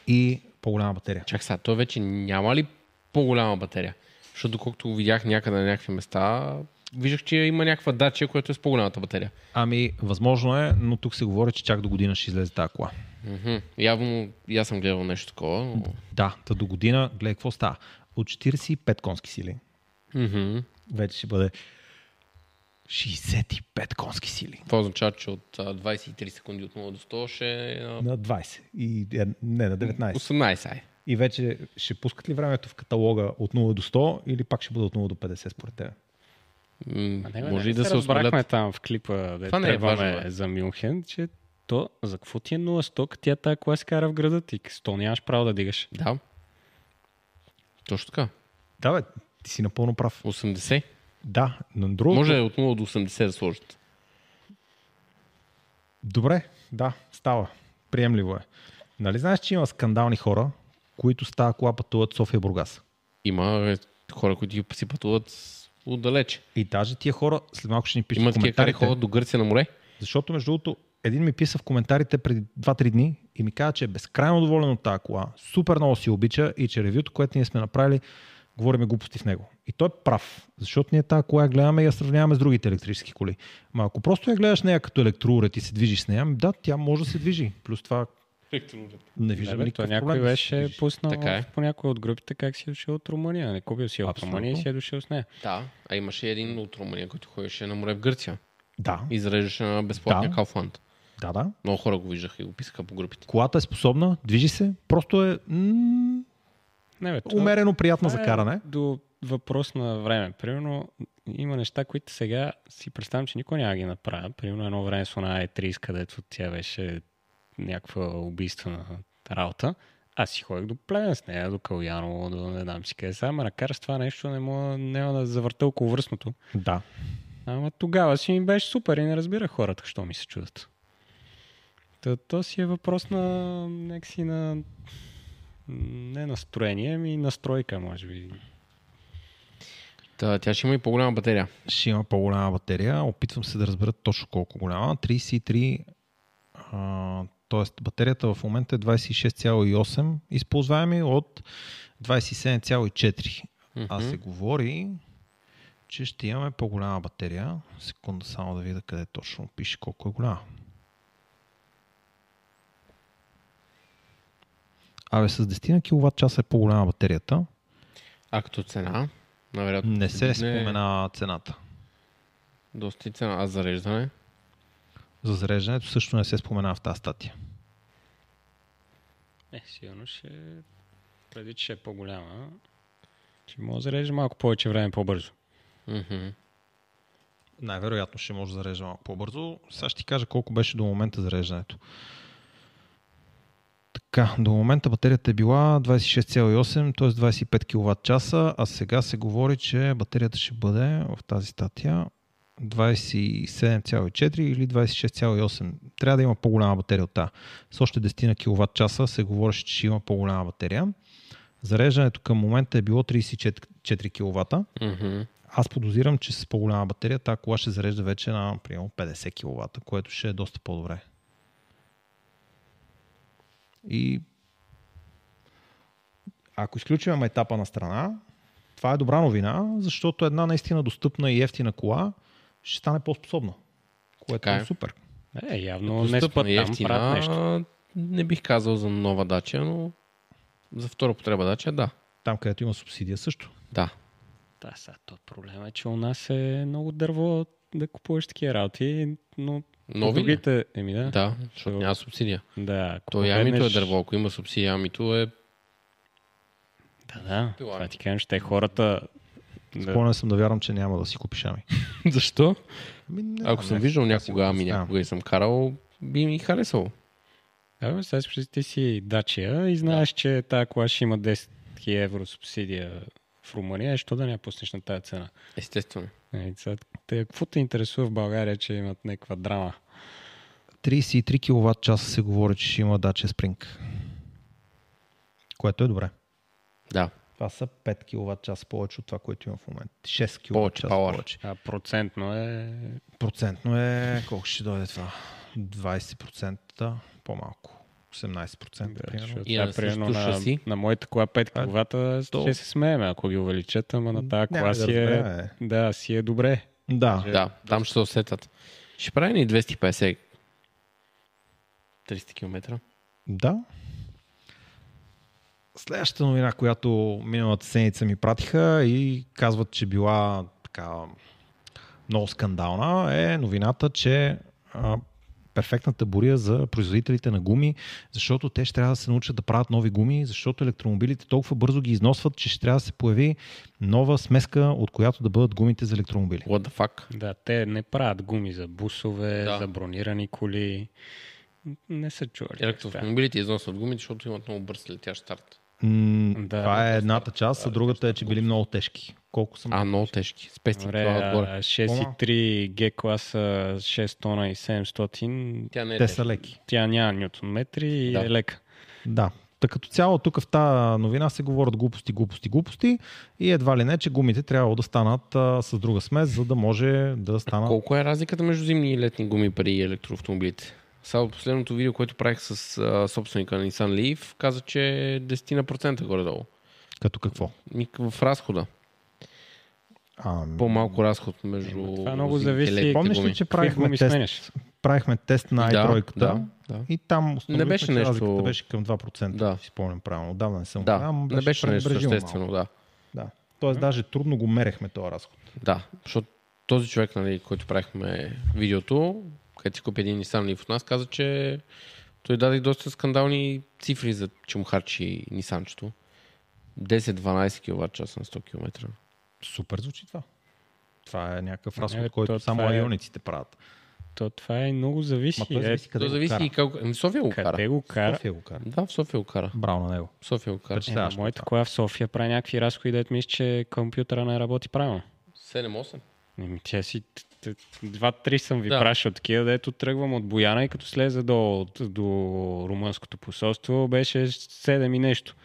и по-голяма батерия. Чак сега, той вече няма ли по-голяма батерия? Защото доколкото видях някъде на някакви места, виждах, че има някаква Dacia, която е с по-голямата батерия. Ами, възможно е, но тук се говори, че чак до година ще излезе тази кола. Mm-hmm. Явно, и аз съм гледал нещо такова. Но... Да, та до година, гледай какво става. От четиридесет и пет конски сили. Mm-hmm. Вече ще бъде... шейсет и пет конски сили. Това означава, че от двайсет и три секунди от нула до сто ще е... На двайсет. И, не, на деветнайсет. осемнайсет, ай. И вече ще пускат ли времето в каталога от нула до сто или пак ще бъде от нула до петдесет според тебе? М- не, може и да се разбрахме там в клипа, де тръгваме за Мюнхен, че то за какво ти е нула сто, като тя тази кола се кара в града ти? сто нямаш право да дигаш. Да. Точно така. Да, бе, ти си напълно прав. осемдесет. Да, но друго... Може от нула до осемдесет да сложат. Добре, да, става. Приемливо е. Нали знаеш, че има скандални хора, които става кола пътуват София-Бургас? Има хора, които си пътуват отдалече. И даже тия хора, след малко ще ни пишат в коментарите. Има такива хора до Гърция на море? Защото, между другото, един ми писа в коментарите преди два-три дни и ми каза, че е безкрайно доволен от тази кола, супер много си обича и че ревюто, което ние сме направили, говориме глупости в него. И той е прав, защото ние тази кола я гледаме и я сравняваме с другите електрически коли. Ма ако просто я гледаш нея като електроуред и се движиш с нея, да, тя може да се движи. Плюс това не виждаме никакъв проблем. Някой беше пуснал е. По някоя от групите как си е дошъл от Румъния. Не купил си от Румъния и си е дошъл с нея. Да, а имаше един от Румъния, който ходеше на море в Гърция. Да. И зареждаше на безплатния Kaufland. Да. да, да. Много хора го виждаха и го писаха по групите. Колата е способна, движи се, просто е... М- Не, бе, това... Умерено приятно за каране. До въпрос на време. Примерно има неща, които сега си представям, че никой няма ги направя. Примерно едно време с она Е три, където тя беше някаква убийствена работа. Аз си ходих до Плевен с нея, до Калуяново, до не знам си къде. Сега ме накара с това нещо, не мога, не мога да завърта около връстното. Да. Ама тогава си ми беше супер и не разбира хората, що ми се чудят. То, то си е въпрос на някакси на... Не настроение, ами настройка, може би. Та, тя ще има и по-голяма батерия. Ще има по-голяма батерия. Опитвам се да разбера точно колко голяма. трийсет и три, а, т.е. батерията в момента е двайсет и шест цяло и осем използваеми от двайсет и седем цяло и четири. Mm-hmm. А се говори, че ще имаме по-голяма батерия. Секунда само да видя къде точно пише колко е голяма. Абе, с десет киловатт часа е по-голяма батерията. А като цена? Навероятно, не се не... спомена цената. Доста цена. А зареждане? За зареждането също не се спомена в тази статия. Е, сигурно ще... Преди, че е по-голяма, ще може да зарежда малко повече време по-бързо. Mm-hmm. Най-вероятно ще може да зарежда малко по-бързо. Сега ще ти кажа колко беше до момента зареждането. Така, до момента батерията е била двайсет и шест цяло и осем, т.е. двайсет и пет киловатт часа, а сега се говори, че батерията ще бъде в тази статия двадесет и седем цяло и четири или двадесет и шест цяло и осем. Трябва да има по-голяма батерия от тази. С още десет киловатт часа се говореше, че ще има по-голяма батерия. Зареждането към момента е било тридесет и четири киловата. Mm-hmm. Аз подозирам, че с по-голяма батерия тази кола ще зарежда вече на примерно петдесет киловата, което ще е доста по-добре. И ако изключваме етапа на страна, това е добра новина, защото една наистина достъпна и ефтина кола ще стане по-способна, което е. е супер. Е, явно достъпна не стъпът там правят нещо. Не бих казал за нова Дача, но за втора потреба Дача, да. Там, където има субсидия също. Да. Да, сега този проблем е, че у нас е много дърво да купуваш такива работи, но нови другите... Еми, да, да, защото няма субсидия. Да, то и амито е дърво, ако има субсидия, амито е... Да, да, това, това ти кажем, ще е хората... Склонен да... съм да вярвам, че няма да си купиш ами. Защо? Ами, не, ако не, съм не, виждал някога ами, някога и съм карал, би ми харесало. Да, сега ти си Дачия и знаеш, да. Че тази кола ще има десет хиляди евро субсидия в Румъния, е, що да не я пуснеш на тази цена? Естествено. Е, сега, те, какво те интересува в България, че имат някаква драма? тридесет и три киловатт часа се говори, че ще има Dacia Spring. Което е добре. Да. Това са пет киловатт часа повече от това, което имам в момента. шест киловатт часа повече. А процентно е... Процентно е... Колко ще дойде това? двадесет процента по-малко. осемнадесет процента. Да, примерно. И да, примерно на, на моята кола пет киловата ще то... се смеем, ако ги увеличат, ама на тази кола си, да е... да, си е добре. Да, ще... да, там ще се усетят. Ще прави ни двеста и петдесет до триста километра. Да. Следващата новина, която миналата седмица ми пратиха и казват, че била така много скандална, е новината, че а, перфектната буря за производителите на гуми, защото те ще трябва да се научат да правят нови гуми, защото електромобилите толкова бързо ги износват, че ще трябва да се появи нова смеска, от която да бъдат гумите за електромобили. What the fuck? Да, те не правят гуми за бусове, да. За бронирани коли. Не са чували. Електромобилите износват гумите, защото имат много бърз летящ старт. Mm, да, това е едната част, а другата е, че били много тежки. Колко съм? А, много тежки. Спести това отгоре. шест цяло и три G класа, шест тона и седемстотин. Тя не е. Те са леки. Тя няма ньютон метри и да. Е лека. Да. Та като цяло тук в тази новина се говорят глупости, глупости, глупости и едва ли не, че гумите трябва да станат а, с друга смес, за да може да станат... Колко е разликата между зимни и летни гуми при електроавтомобилите? Само последното видео, което правих с а, собственика на Nissan Leaf, каза, че е десет процента горе-долу. Като какво? В разхода. А, по-малко разход между... Е, това много зависи. Помниш ли, че правихме тест, правихме тест на ай три, да, да, и там не беше нещо... разликата беше към два процента, да си спомням правилно. Отдавна не съм да. Голям, не беше нещо съществено, да. Да. Тоест, даже трудно го мерехме този разход. Да, защото този човек, нали, който правихме видеото, където си купи един Nissan Leaf от нас, каза, че той даде доста скандални цифри, за че му харчи Nissan-чето. десет до дванадесет киловатт часа на сто километра. Супер звучи това. Това е някакъв разход, не, който само айониците е... правят. То това е много зависи. Ма, е, зависи, къде зависи и как... София го кара. Къде го кара? София го кара. Да, в София го кара. Браво на него. София го кара. Е, е, моята кола в София прави някакви разходи, да мисля, че компютъра не работи правилно. седем-осем. Тя си... два-три съм ви да. Прашал такива, дето тръгвам от Бояна и като слезе до, до румънското посолство беше седем и нещо.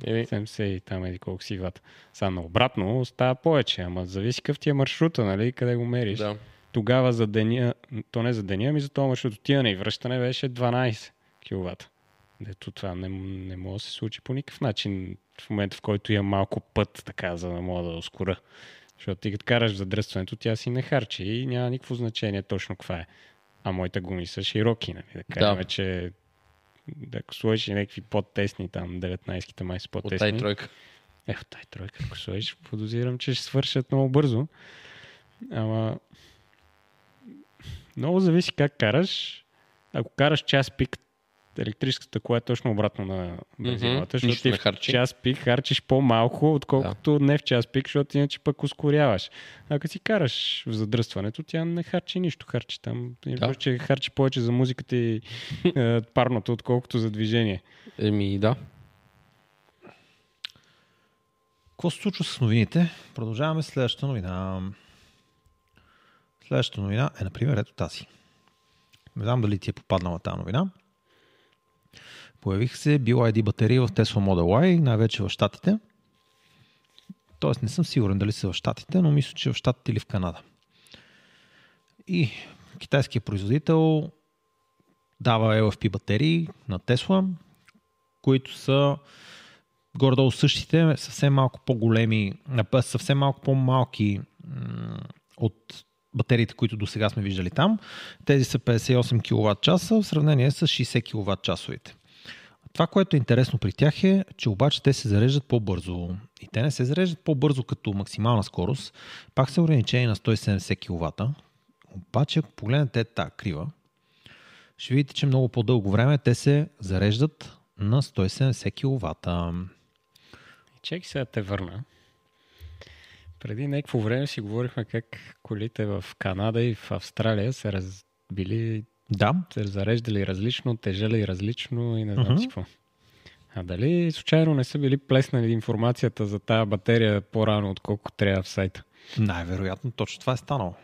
седемдесет и там еди колко си вата. Само обратно става повече, ама зависи къв ти е маршрута, нали, къде го мериш. Да. Тогава за деня, то не за деня, ами за това маршрут отиване и връщане беше дванадесет киловата. Дето това не, не може да се случи по никакъв начин в момента, в който имам малко път, така, за да мога да ускоря. Защото ти като караш за дръстването, тя си не харчи и няма никакво значение точно каква е. А моите гуми са широки, нали? Да кажем, да. Че ако сложиш някакви по-тесни там, деветнадесетките май са по-тесни. От тази тройка. Е, от тази тройка, ако сложиш, подозирам, че ще свършат много бързо. Ама много зависи как караш. Ако караш час пик, електрическата кола е точно обратно на бензиновата, mm-hmm. защото ти в час пик харчиш по-малко, отколкото да. Не в час пик, защото иначе пък ускоряваш. А като си караш в задръстването, тя не харчи нищо, харчи там. Да. Че харчи повече за музиката и е, парното, отколкото за движение. Еми да. Какво се случва с новините? Продължаваме следващата новина. Следващата новина е, например, ето тази. Не знам дали ти е попаднала тази новина. Появих се бил ай ди батерии в Tesla Model Y, най-вече в Щатите. Тоест не съм сигурен дали са в Щатите, но мисля, че в Щатите или в Канада. И китайският производител дава ел еф пи батерии на Tesla, които са горе-долу същите, съвсем малко по-големи, съвсем малко по-малки от батериите, които до сега сме виждали там. Тези са петдесет и осем киловатт часа в сравнение с шейсет киловатт часовете. Това, което е интересно при тях е, че обаче те се зареждат по-бързо. И те не се зареждат по-бързо като максимална скорост. Пак са ограничени на сто и седемдесет киловата. Обаче, ако погледнете тази крива, ще видите, че много по-дълго време те се зареждат на сто и седемдесет киловата. Чеки сега те върна. Преди някакво време си говорихме как колите в Канада и в Австралия са раз... били... Да. Се зареждали различно, тежели различно и не знам си какво. А дали случайно не са били плеснали информацията за тая батерия по-рано, отколко трябва в сайта? Най-вероятно точно това е станало.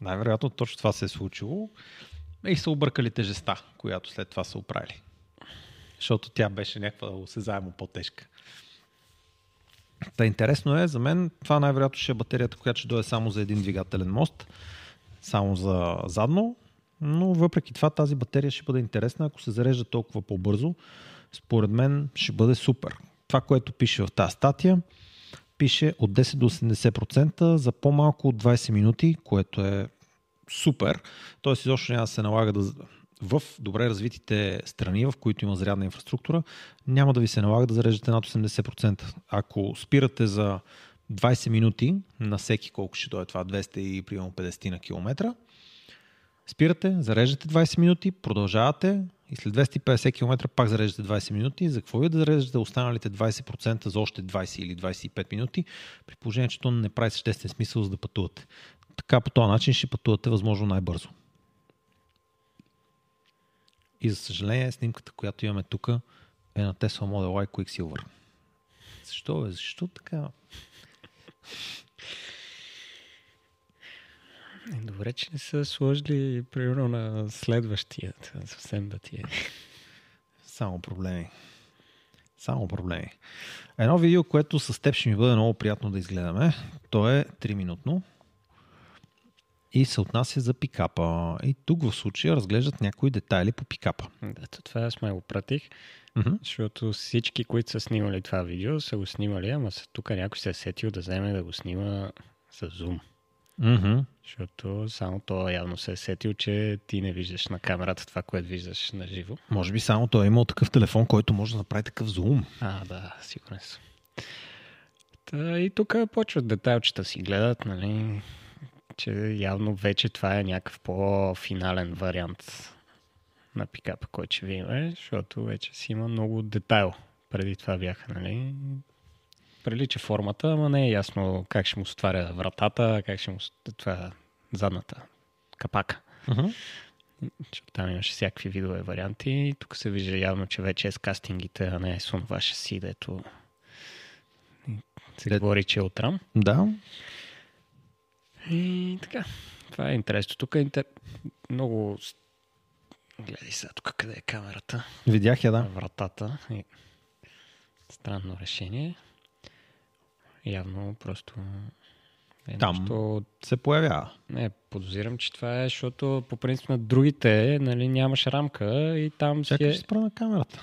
Най-вероятно точно това се е случило и са объркали тежестта, която след това са оправили. Защото тя беше някаква осезаемо по-тежка. Та интересно е, за мен това най-вероятно ще е батерията, която ще дойде само за един двигателен мост, само за задно, но въпреки това тази батерия ще бъде интересна, ако се зарежда толкова по-бързо. Според мен ще бъде супер. Това, което пише в тази статия, пише от десет до осемдесет процента за по-малко от двайсет минути, което е супер. Тоест изобщо няма да се налага да... В добре развитите страни, в които има зарядна инфраструктура, няма да ви се налага да зареждате над осемдесет процента. Ако спирате за двайсет минути на всеки, колко ще дойде това, двеста и петдесет на километра, спирате, зареждате двайсет минути, продължавате и след двеста и петдесет километра пак зареждате двайсет минути. За какво ви да зареждате останалите двайсет процента за още двайсет или двайсет и пет минути, при положение, че то не прави съществен смисъл, за да пътувате. Така по този начин ще пътувате възможно най-бързо. И за съжаление, снимката, която имаме тук, е на Tesla Model Y Quicksilver. Защо бе? Защо така? Добре, че не са сложили примерно на следващия. Съвсем да ти е. Само проблеми. Само проблеми. Едно видео, което с теб ще ми бъде много приятно да изгледаме. То е три минутно. И се отнася за пикапа. И тук в случая разглеждат някои детайли по пикапа. Ето това аз ме го пратих, mm-hmm. защото всички, които са снимали това видео, са го снимали, ама тук някой се е сетил да вземе да го снима с зум. Mm-hmm. Защото само той явно се е сетил, че ти не виждаш на камерата това, което виждаш на живо. Може би само той е имал такъв телефон, който може да направи такъв зум. А, да, сигурен съм. Та, и тук почват детайлчета си гледат, нали... че явно вече това е някакъв по-финален вариант на пикапа, който ще видим, защото вече си има много детайл. Преди това бяха, нали? Прилича формата, ама не е ясно как ще му се отваря вратата, как ще му се това задната капака. Uh-huh. Там имаше всякакви видове варианти. Тук се вижда явно, че вече е с кастингите, а не е с онова шаси, дето се Дет... говори, че е от рам. Да. И така, това е интересно. Тук е интер... много... Гледай сега тук къде е камерата. Видях я, да. Вратата. И... Странно решение. Явно просто... Е там нещо... се появява. Не, подозирам, че това е, защото по принцип на другите, нали, нямаш рамка и там си е... Чакай, ще спра на камерата.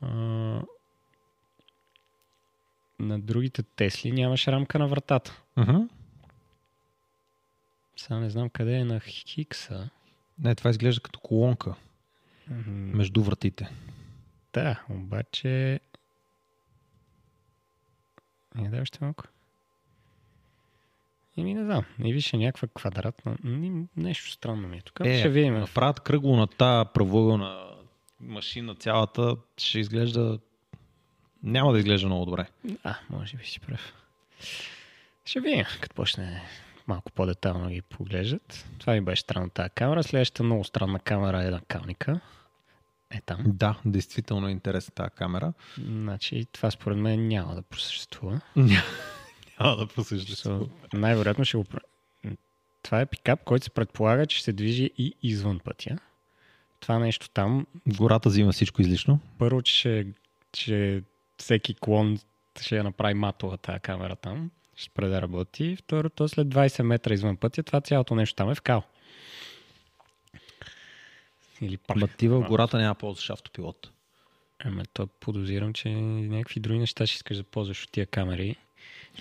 А... На другите Тесли нямаш рамка на вратата. Ага. Сега не знам къде е на Хикса. Не, това изглежда като колонка mm-hmm. между вратите. Да, обаче... Не, дай още малко. Еми не знам. Не виж е някаква квадратна... Нещо странно ми е тук. Е, ще видим. Направят кръгло на тая правоъгълна машина цялата. Ще изглежда... Няма да изглежда много добре. А, може би си прав. Ще видим, като почне... малко по-детално ги поглеждат. Това ми беше странна тази камера. Следващата много странна камера е на калника. Е там. Да, действително е интересна тази камера. Значи това според мен няма да просъществува. няма да просъществува. Най-вероятно ще го... това е пикап, който се предполага, че се движи и извън пътя. Това нещо там... Гората взима всичко излишно. Първо, че, че всеки клон ще я направи матова тая камера там. Ще спре да работи. Второто, след двайсет метра извън пътя, това цялото нещо там е в кал. Или пак. Ма ти в гората няма ползваш автопилот. Ама то подозирам, че някакви други неща ще искаш да ползваш от тия камери.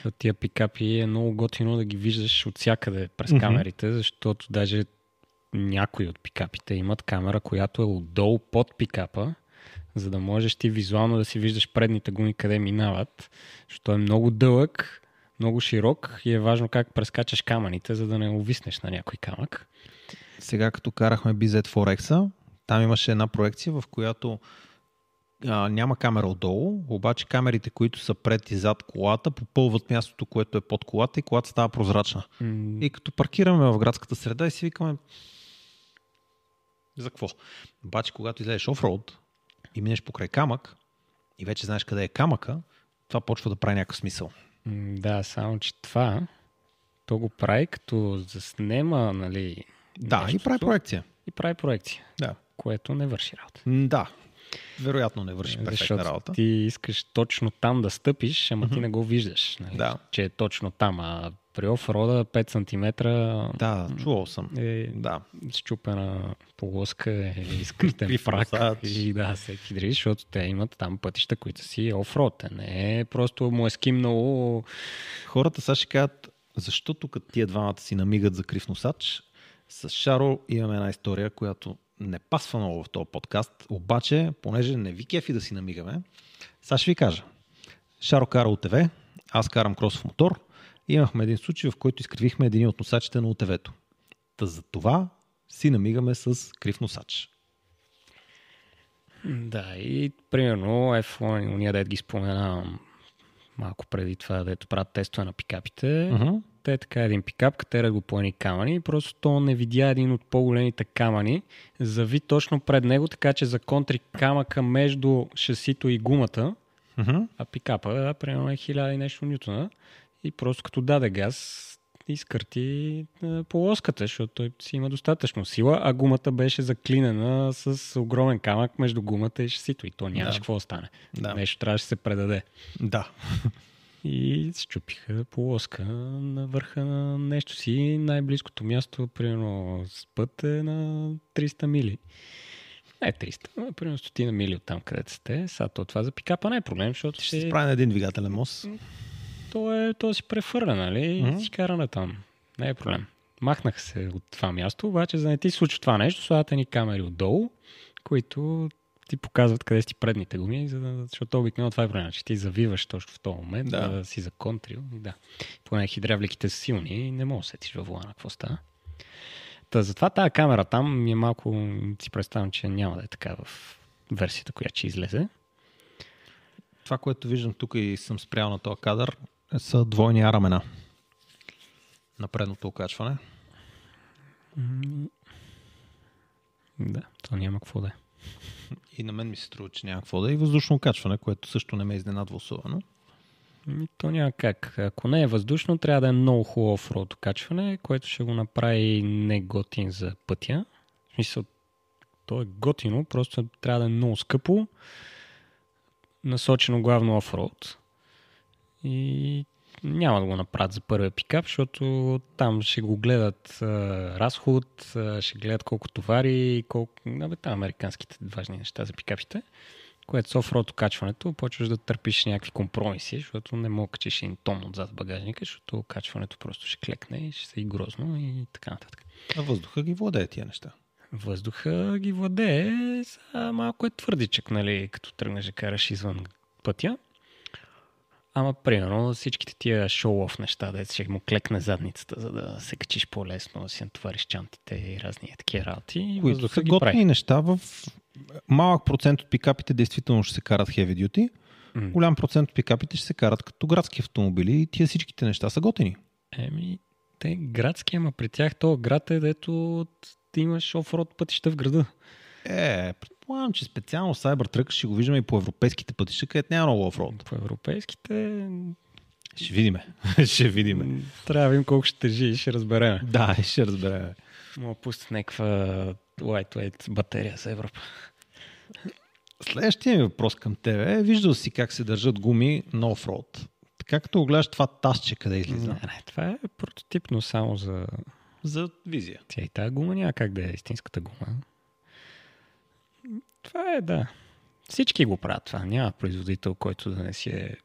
От тия пикапи е много готино да ги виждаш от всякъде през mm-hmm. камерите, защото даже някои от пикапите имат камера, която е отдолу под пикапа, за да можеш ти визуално да си виждаш предните гуми къде минават, защото е много дълъг, много широк и е важно как прескачаш камъните, за да не увиснеш на някой камък. Сега като карахме би зет фор екс, там имаше една проекция, в която а, няма камера отдолу, обаче камерите, които са пред и зад колата, попълват мястото, което е под колата и колата става прозрачна. Mm. И като паркираме в градската среда и си викаме за какво? Обаче когато излезеш офроуд и минеш покрай камък и вече знаеш къде е камъка, това почва да прави някакъв смисъл. Mm, да, само че това то го прави като заснема, нали... Да, нещо, и прави проекция. И прави проекция, да. Което не върши работа. Да, вероятно не върши перфектна работа. Ти искаш точно там да стъпиш, ама mm-hmm. ти не го виждаш, нали? Да. Че е точно там, а при офрода пет сантиметра да, чувал съм. Е да. Счупена полоска или скритен фрак. И да, всеки дриж, защото те имат там пътища, които си офрод. Не е просто му е скимнало. Хората сега ще кажат, защо тук тия двамата си намигат за крив носач? С Шаро имаме една история, която не пасва много в този подкаст, обаче, понеже не ви кефи да си намигаме, сега ще ви кажа. Шаро кара ОТВ, аз карам кросов мотор. Имахме един случай, в който изкривихме един от носачите на ОТВ-то. Та за това си намигаме с крив носач. Да, и примерно Еф едно, уния дед ги споменавам малко преди това, дето правят тестове на пикапите. Uh-huh. Те така един пикап, катера го плани камъни и просто то не видя един от по-големите камъни, зави точно пред него, така че законтри камъка между шасито и гумата, uh-huh. а пикапа, да, примерно е хиляда и нещо нютона и просто като даде газ изкърти полоската, защото той си има достатъчно сила, а гумата беше заклинена с огромен камък между гумата и шасито и то нямаше да. Какво остане. Да. Нещо трябваше да се предаде. Да. И счупиха полоска на върха на нещо си. Най-близкото място, примерно с път е на триста мили. Не триста, примерно стотина мили от там, където сте. Сега това за пикапа не е проблем, защото... Ще се си... прави на един двигателен мост. То, е, то си префърля, нали? Mm-hmm. Си караме там. Не е проблем. Махнаха се от това място, обаче за не ти случва това нещо, слагат ни камери отдолу, които... ти показват къде си предните гуми, защото обикновено това е проблема, че ти завиваш точно в този момент, да, да си законтрил. Да. Поне хидравликите са силни и не мога да сетиш във вулана какво става. Та, затова тази камера там ми е малко, си представям, че няма да е така в версията, която ще излезе. Това, което виждам тук и съм спрял на този кадър, са двойни арамена на предното окачване. Да, то няма какво да е. И на мен ми се струва, че няма какво да е. И въздушно окачване, което също не ме изненадва особено. То няма как. Ако не е въздушно, трябва да е много хубаво офроуд окачване, което ще го направи не готин за пътя. В смисъл, то е готино, просто трябва да е много скъпо, насочено главно офроуд. И няма да го направят за първия пикап, защото там ще го гледат а, разход, а, ще гледат колко товари, колко... Абе, там американските важни неща за пикапите, което с офроуд окачването почваш да търпиш някакви компромиси, защото не мога качиш един тон отзад багажника, защото окачването просто ще клекне и ще се и грозно и така нататък. А въздуха ги владее тия неща? Въздуха ги владее, за малко е твърдичък, нали, като тръгнеш да караш извън пътя. Ама, примерно, всичките тия шоу-оф неща, да ще му клекне задницата, за да се качиш по-лесно, да си натовариш чантите и разни такива работи. Които са готни прави неща. В малък процент от пикапите действително ще се карат heavy duty, mm. голям процент от пикапите ще се карат като градски автомобили и тия всичките неща са готини. Еми, те градски, ама при тях то град е, дето ти имаш офроуд пътища в града. Е, предполагам, че специално Cybertruck ще го виждаме и по европейските пътища, където няма много офроуд. По европейските Ще видиме. ще видиме. Трябва да видим колко ще тежи и ще разбереме. Да, ще разбереме. Мога да пусти някаква lightweight батерия с Европа. Следващия ми въпрос към тебе е, виждал си как се държат гуми на офроуд. Така като гледаш това тасче къде излиза? Не, не, това е прототипно само за... за визия. Тя и тази гума няма как да е истинската гума. Това е, да. Всички го правят това. Няма производител, който да не си е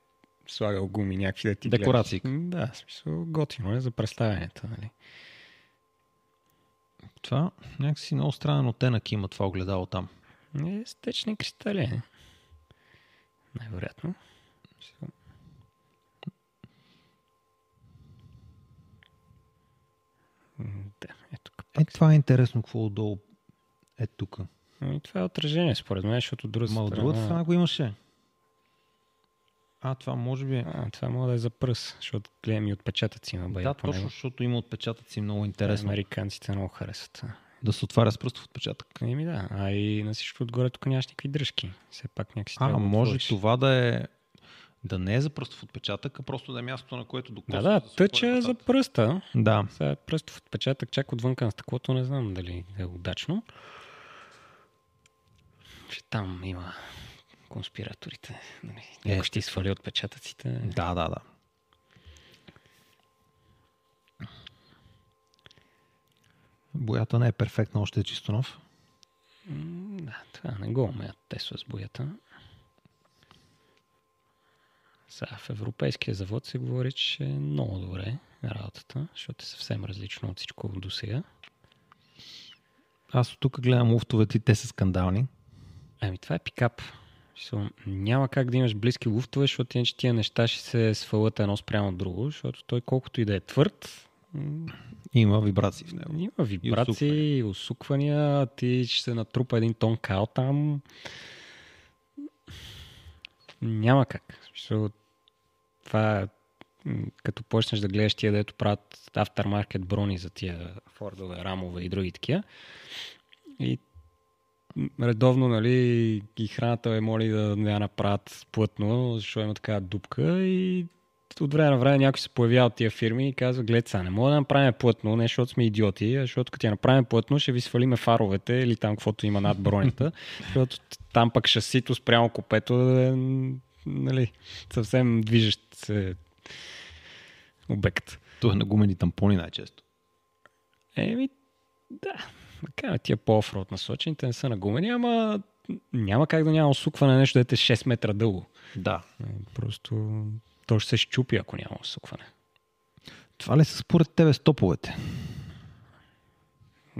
слагал гуми някакви да ти гледаш. Декорации. Да, в смисъл готино е за представянето, нали? Това някакси много странен оттенък има това огледало там. Е, с течни кристали. Най-вероятно. Да, е тук. Е, това е интересно, какво отдолу е тук. И това е отражение, според мен, защото друга страна... Ма, другата страна го имаше. А, това може би... А, това може да е за пръс, защото гледам и отпечатъци на бая. Да, точно, него. Защото има отпечатъци, много интересно. Американците много харесват. Да се отваря с пръстов отпечатък. Еми да, а и на всичко отгоре тук нямаш никакви дръжки. Все пак някакси... А, може отвориш. Това да е... Да не е за пръстов отпечатък, а просто да е мястото, на което докосва. Да, да, да тъча за пръста. Да. Сега пръстов отпечатък, чак отвънка на стъклото, не знам дали е удачно. Че там има конспираторите. Някой е, ще свали отпечатъците. Да, да, да. Боята не е перфектна, още е чисто нов. Да, това не го умеят Тесла с боята. Сега в европейския завод се говори, че е много добре работата, защото е съвсем различно от всичко до сега. Аз от тук гледам луфтовете и те са скандални. Ами това е пикап. Няма как да имаш близки луфтове, защото иначе тия неща ще се свалят едно спрямо друго, защото той колкото и да е твърд... Има вибрации в него. Има вибрации, и усуквания, ти ще се натрупа един тон кал там. Няма как. Това е, като почнеш да гледаш тия, дето правят автомаркет брони за тия Фордове, рамове и други такива. И редовно, нали, и храната е моли да не я направят плътно, защото има такава дупка и от време на време някой се появява от тия фирми и казва, глед са, не мога да направим плътно, не защото сме идиоти, а защото като я направим плътно, ще ви свалиме фаровете или там каквото има над бронята, защото там пък шасито спрямо купето е, нали, съвсем движещ се обект. Това е на гумени тампони най-често. Еми, да. Така, тия по-офроуд насочените не са на гумени, ама няма как да няма усукване нещо, дете шест метра дълго. Да. Просто то ще се щупи, ако няма усукване. Това ли са според тебе стоповете?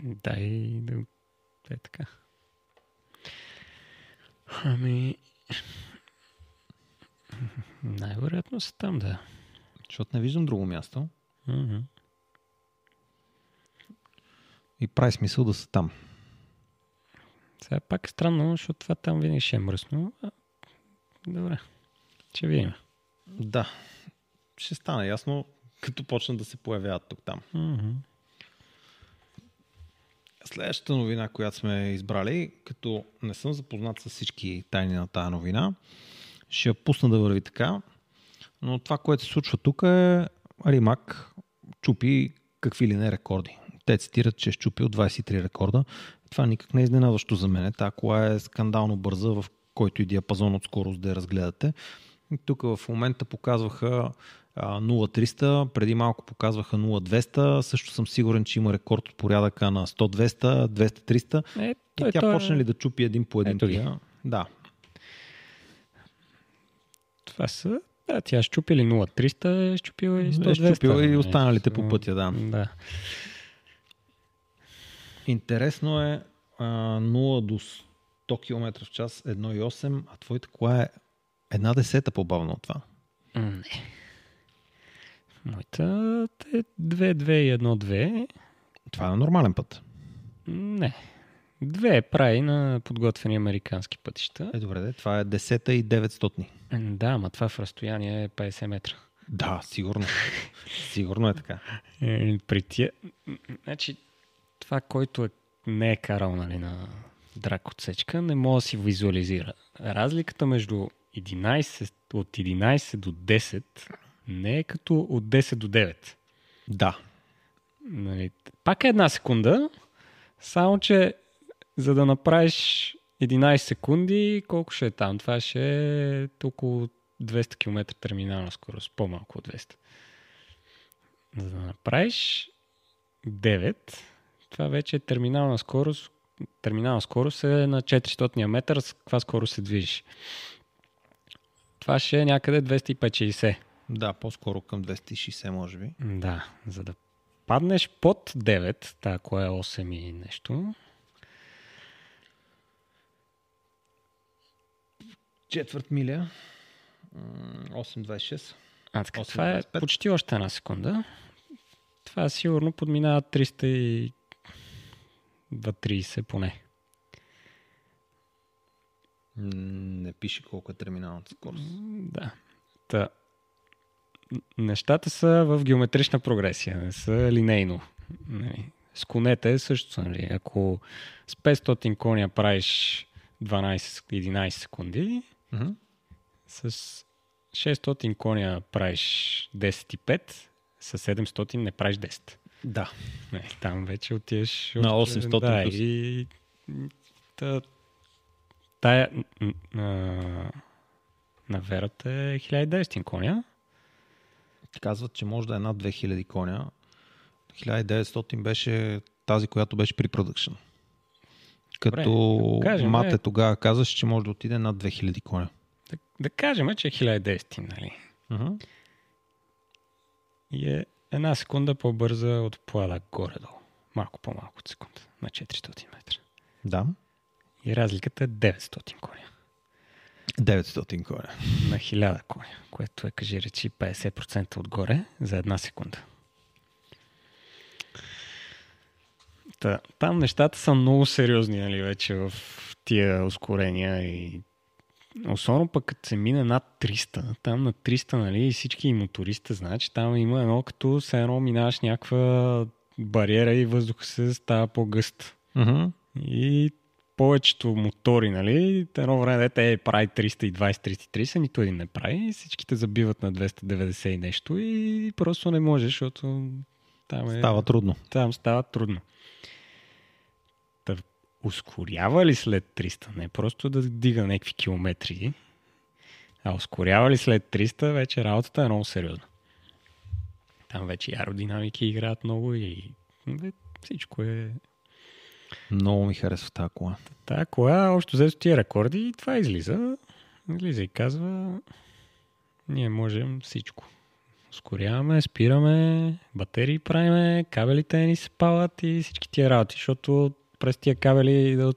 Да и да е така. Ами... Най-вероятно са там, да. Защото не виждам друго място. Mm-hmm. И прави смисъл да са там. Сега пак е странно, защото това там винаги ще е мръсно. Добре, ще видим. Да, ще стане ясно, като почнат да се появяват тук-там. Mm-hmm. Следващата новина, която сме избрали, като не съм запознат с всички тайни на тая новина, ще я пусна да върви така, но това, което се случва тук е Rimac чупи какви ли не рекорди. Те цитират, че е чупил двайсет и три рекорда. Това никак не е изненадващо за мен. Та кола е скандално бърза, в който и диапазон от скорост да я разгледате. И тук в момента показваха нула триста, преди малко показваха нула двеста. Също съм сигурен, че има рекорд от порядъка на сто двеста, двеста триста. Е, той, и тя той... почне ли да чупи един по един. Ето ги. Да. Това са... Да, тя щупи ли нула триста, щупила и сто двеста. Е, щупила и останалите е, по пътя, да. Да. Интересно е а, нула до сто км в час едно цяло и осем, а твоята кола е една десета по-бавна от това. Не. Моята е две, две и едно, две. Това е на нормален път. Не. Две е прави на подготвени американски пътища. Е, добре, де, това е десета и деветстотни. Да, ма това в разстояние е петдесет метра. Да, сигурно. сигурно е така. Е, при тия... Значи... Това, който е, не е карал, нали, на драг отсечка, не може да си визуализира. Разликата между единайсет, от единайсет до десет Не е като от десет до девет. Да. Нали, пак е една секунда, само че за да направиш единайсет секунди, колко ще е там? Това ще е около двеста километра терминална скорост, по-малко от двеста. За да направиш девет, това вече е терминална скорост. Терминална скорост е на четиристотин метър, с каква скорост се движиш. Това ще е някъде двеста и петдесет. Да, по-скоро към двеста и шейсет може би. Да, за да паднеш под девет, тако е осем и нещо. Четвърт миля, осем цяло двайсет и шест. А, така, осем, това е почти още една секунда. Това сигурно подминава триста и трийсет поне. Не пише колко е терминалната скорост. Да. Та. Нещата са в геометрична прогресия, не са линейно. С конете също са. Нали? Ако с петстотин коня правиш дванайсет до единайсет секунди, mm-hmm. с шестстотин коня правиш десет и пет, с седемстотин не правиш десет. Да. Не, там вече отиеш... На осемстотин. Да, и... Та, тая... На, на верата е хиляда и деветстотин коня. Казват, че може да е над две хиляди коня. хиляда и деветстотин беше тази, която беше при продъкшн. Като да Мате тогава казаш, че може да отиде над две хиляди коня. Да, да кажем, че е хиляда и деветстотин, нали? Uh-huh. И е една секунда по-бърза от плада горе-долу. Малко по-малко от секунда. На четиристотин метра. Да. И разликата е деветстотин коня. деветстотин коня. На хиляда коня, което е, кажи речи, петдесет процента отгоре за една секунда. Та, там нещата са много сериозни, нали, вече в тия ускорения и особено пък като се мине над триста, там на триста, нали, всички и моториста знаят, че там има едно като се едно минаваш някаква бариера и въздуха се става по-гъст. Uh-huh. И повечето мотори, нали, едно време дете е, прави триста и двайсет до триста и трийсет, нито един не прави, всичките забиват на двеста и деветдесет и нещо и просто не може, защото там е... Става трудно. Там става трудно. Та, ускорява ли след триста? Не просто да дига някакви километри, а ускорява ли след триста, вече работата е много сериозна. Там вече и аеродинамики играят много и всичко е... Много ми харесва тази кола. Тая кола, общо взето тия рекорди и това излиза. Излиза и казва, ние можем всичко. Ускоряваме, спираме, батерии правиме, кабелите ни се палат и всички тия работи, защото през тия кабели да...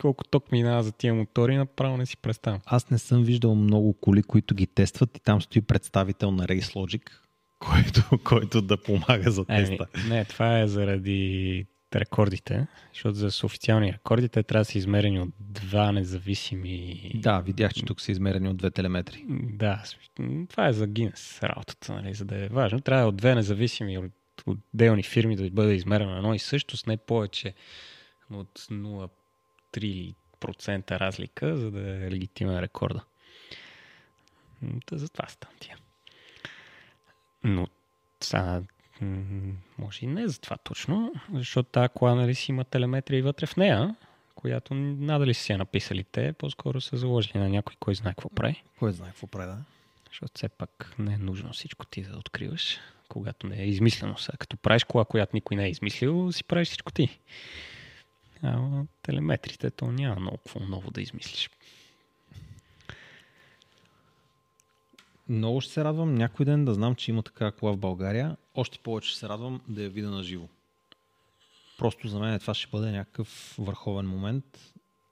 колко ток минава за тия мотори, направо не си представям. Аз не съм виждал много коли, които ги тестват и там стои представител на Race Logic, който, който да помага за теста. Еми, не, това е заради... рекордите, защото за официални рекорди те трябва да са измерени от два независими... Да, видях, че тук са измерени от две телеметри. Да, това е за Гинес работата, нали, за да е важно. Трябва от две независими от отделни фирми да бъде измерено едно и също с не повече от нула цяло три процента разлика, за да е легитимен рекорда. За това са там тия. Но сега може и не за това точно, защото тази кола, нали, си има телеметрия и вътре в нея, която надали си я написали те, по-скоро са заложили на някой, кой знае какво прави. Кой знае какво прави, да. Защото все пак не е нужно всичко ти да откриваш, когато не е измислено. Сега, като правиш кола, която никой не е измислил, си правиш всичко ти. А телеметрите, то няма много какво ново да измислиш. Много ще се радвам някой ден да знам, че има такава кола в България. Още повече ще се радвам да я видя на живо. Просто за мен това ще бъде някакъв върховен момент.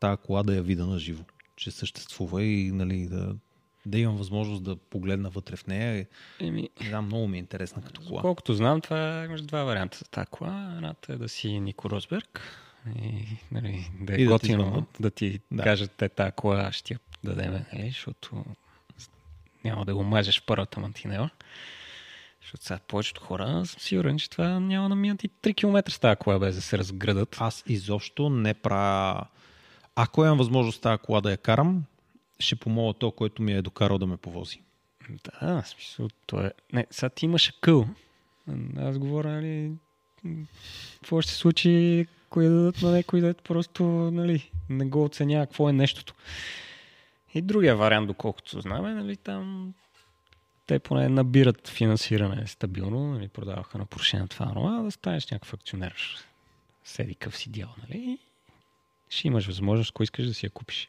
Тая кола да я видя на живо. Че съществува и, нали, да, да имам възможност да погледна вътре в нея. Еми, да, много ми е интересна като кола. Колкото знам, това е между два варианта за тая кола. Едната е да си Нико Росберг. И, нали, да е и готино да ти, да ти да. Кажат, те тая кола ще я дадем, нали, защото... Няма да го мажеш първата мантинела. Защото сега повечето хора съм сигурен, че това няма да минат и три километра с тази кола, без да се разградат. Аз изобщо не правя... Ако имам възможност тази кола да я карам, ще помоля то, който ми е докарал да ме повози. Да, в смисъл, то е... Не, сега ти имаш къл. Аз говоря, нали... Какво ще се случи, ако я дадат на някой, дадат просто, нали, не го оценя, какво е нещото. И другия вариант, доколкото знаме, нали, там... Те поне набират финансиране стабилно, нали, продаваха на Порше на това, но да станеш някакъв акционер. Седи къв си дял, нали? Ще имаш възможност, кой искаш да си я купиш.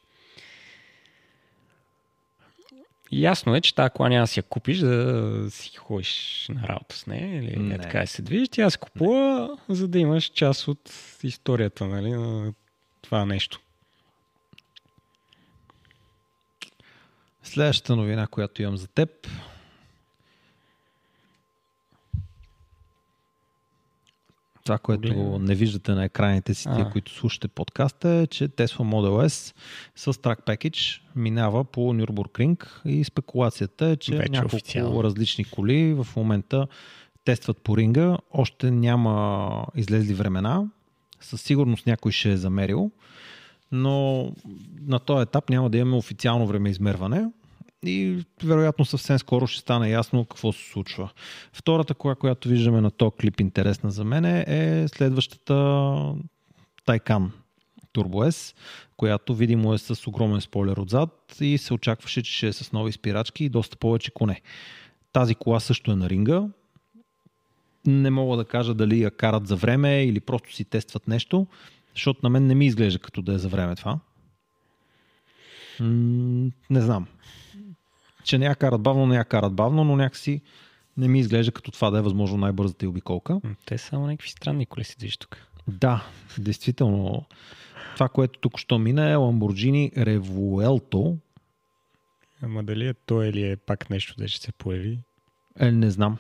Ясно е, че тази кола няма да си я купиш, да си ходиш на работа с нея или не. Така и се движиш. Тя се купува, не. За да имаш част от историята, нали, на това нещо. Следващата новина, която имам за теб. Това, което не виждате на екраните си, тия, които слушате подкаста, е, че Tesla Model S с Track Package минава по Nürburgring и спекулацията е, че вече няколко официално различни коли в момента тестват по ринга. Още няма излезли времена. Със сигурност някой ще е замерил, но на този етап няма да имаме официално време измерване и вероятно съвсем скоро ще стане ясно какво се случва. Втората кола, която виждаме на този клип, интересна за мен, е следващата Taycan Turbo S, която видимо е с огромен спойлер отзад и се очакваше, че ще е с нови спирачки и доста повече коне. Тази кола също е на ринга. Не мога да кажа дали я карат за време или просто си тестват нещо, защото на мен не ми изглежда като да е за време това. М- не знам. Че не я карат бавно, не я карат бавно, но някакси не ми изглежда като това да е възможно най-бързата и обиколка. Те само някакви странни коли си движат тук. Да, действително. Това, което тук що мина е Lamborghini Revuelto. Ама дали е то или е пак нещо, да ще се появи? Е, не знам.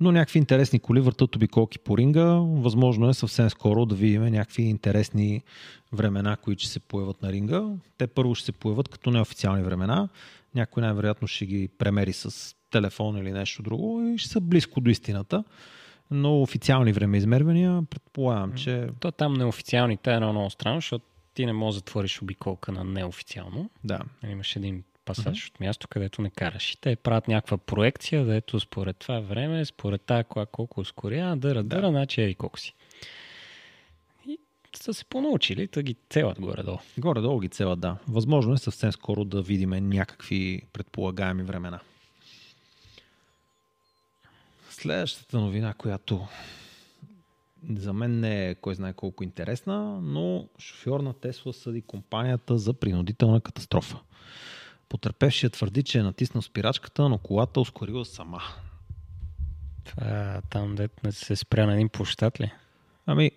Но някакви интересни коли въртат обиколки по ринга. Възможно е съвсем скоро да видим някакви интересни времена, които ще се появят на ринга. Те първо ще се появят като неофициални времена. Някой най-вероятно ще ги премери с телефон или нещо друго и ще са близко до истината. Но официални времеизмервания предполагам, че... То там неофициалните е едно много странно, защото ти не можеш да затвориш обиколка на неофициално. Да. Имаш един пасаж mm-hmm. от място, където не караш. И те правят някаква проекция, дето според това време, според тая кола колко ускоря, дъра, да. дъра, значи ери колко си. И са се понаучили, да ги целят горе-долу. Горе-долу ги целят, да. Възможно е съвсем скоро да видим някакви предполагаеми времена. Следващата новина, която за мен не е кой знае колко интересна, но шофьор на Тесла съди компанията за принудителна катастрофа. Потърпевшият твърди, че е натиснал спирачката, но колата ускорила сама. Това там, дето не се спря на един площад ли? Ами,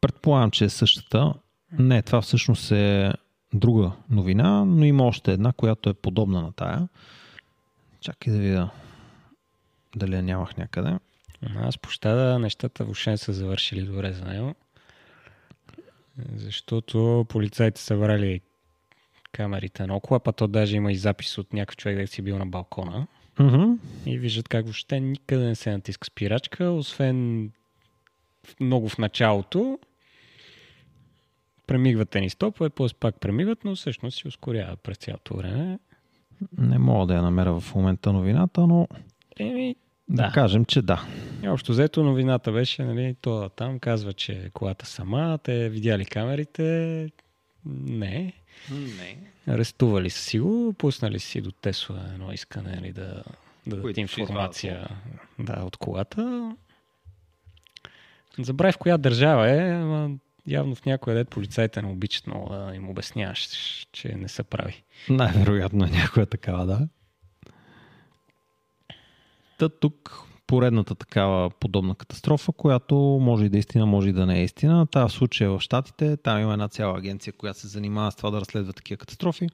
предполагам, че е същата. Не, това всъщност е друга новина, но има още една, която е подобна на тая. Чакай да видя дали я нямах някъде. Аз площада нещата въобще не са завършили добре за него. Защото полицаите са врали камерите наоколо, па то даже има и запис от някакъв човек, дето си бил на балкона. Mm-hmm. И виждат как въобще никъде не се натиска спирачка, освен много в началото. Премигват едни стопове, после пак премигват, но всъщност си ускоряват през цялото време. Не мога да я намеря в момента новината, но Еми, да. да кажем, че да. И общо взето новината беше, нали, това там казва, че колата сама, те видяли камерите, не. Не. Арестували са си го, пуснали си до Тесла едно искане, нали, да, да дадат информация да, от колата. Забравя в коя държава е, ама явно в някоя дет полицаите не обичат много да им обясняваш, че не са прави. Най-вероятно е някоя такава, да. Та тук поредната такава подобна катастрофа, която може и да е истина, може и да не е истина. Та в случая в Щатите, там има една цяла агенция, която се занимава с това да разследва такива катастрофи.